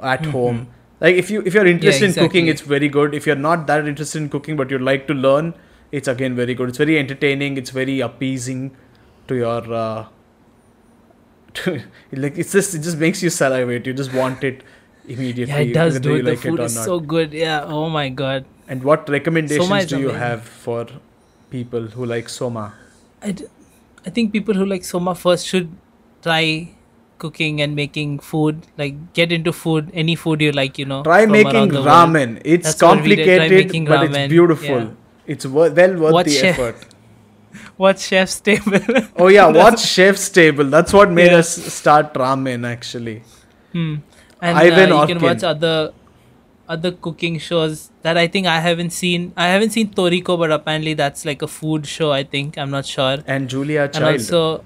at mm-hmm. home. Like if you if you're interested yeah, exactly. in cooking, it's very good. If you're not that interested in cooking but you'd like to learn, it's again very good. It's very entertaining. It's very appeasing to your uh, to, like it's just it just makes you salivate. You just want it immediately. Yeah, it does. Do it. The like food it is not. So good. Yeah. Oh my god. And what recommendations Soma do you amazing. have for people who like Soma? I, d- I think people who like Soma first should try cooking and making food. Like get into food, any food you like. You know. Try making ramen. World. It's That's complicated, but it's beautiful. Yeah. It's wor- well worth Watch the chef- effort. Watch Chef's Table. Oh yeah, watch Chef's Table. That's what made yeah. us start ramen actually. Hmm. And Ivan uh, you can watch other other cooking shows that I think I haven't seen. I haven't seen Toriko, but apparently that's like a food show. I think I'm not sure. And Julia Child. And also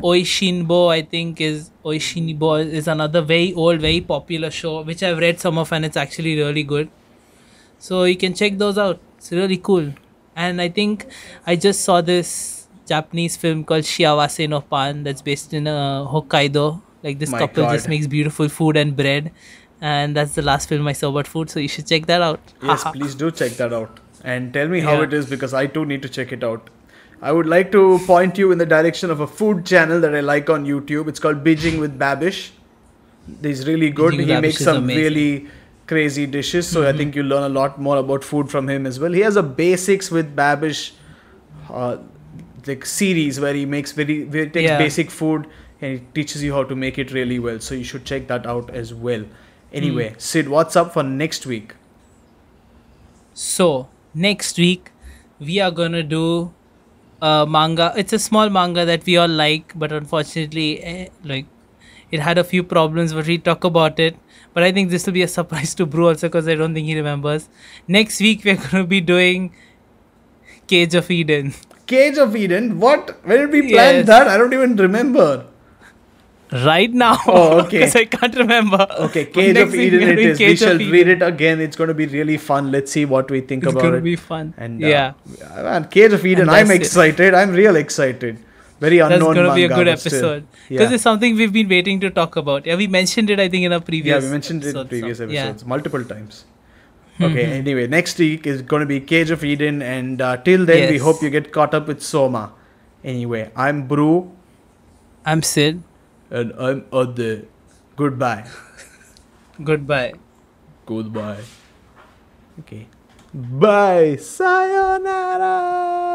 Oishinbo, I think is Oishinbo is another very old, very popular show which I've read some of, and it's actually really good. So you can check those out. It's really cool. And I think I just saw this Japanese film called Shiawase no Pan that's based in uh, Hokkaido. Like this My couple God. just makes beautiful food and bread. And that's the last film I saw about food. So you should check that out. Yes, please do check that out. And tell me yeah. how it is, because I too need to check it out. I would like to point you in the direction of a food channel that I like on YouTube. It's called Binging with Babish. He's really good. He Babish makes some amazing. really... crazy dishes, so mm-hmm. I think you learn a lot more about food from him as well. He has a Basics with Babish uh, like series where he makes very, very takes yeah. basic food and he teaches you how to make it really well. So you should check that out as well. Anyway, mm. Sid, what's up for next week? So next week we are gonna do a manga. It's a small manga that we all like, but unfortunately, eh, like it had a few problems. But we talk about it. But I think this will be a surprise to Brew also, because I don't think he remembers. Next week, we're going to be doing Cage of Eden. Cage of Eden? What? When did we plan yes. that? I don't even remember. Right now. Oh, okay. Because I can't remember. Okay, Cage of Eden it is. Cage we shall read it again. It's going to be really fun. Let's see what we think it's about it. It's going to be fun. And, uh, yeah. Man, Cage of Eden, I'm excited. It. I'm real excited. Very unknown manga. That's going to be a good episode. Because yeah. it's something we've been waiting to talk about. Yeah, we mentioned it, I think, in our previous Yeah, we mentioned episodes, it in previous so. episodes. Yeah. Multiple times. Okay, mm-hmm. anyway. Next week is going to be Cage of Eden. And uh, till then, yes. we hope you get caught up with Soma. Anyway, I'm Brew. I'm Sid. And I'm Ade. Goodbye. Goodbye. Goodbye. Okay. Bye. Sayonara.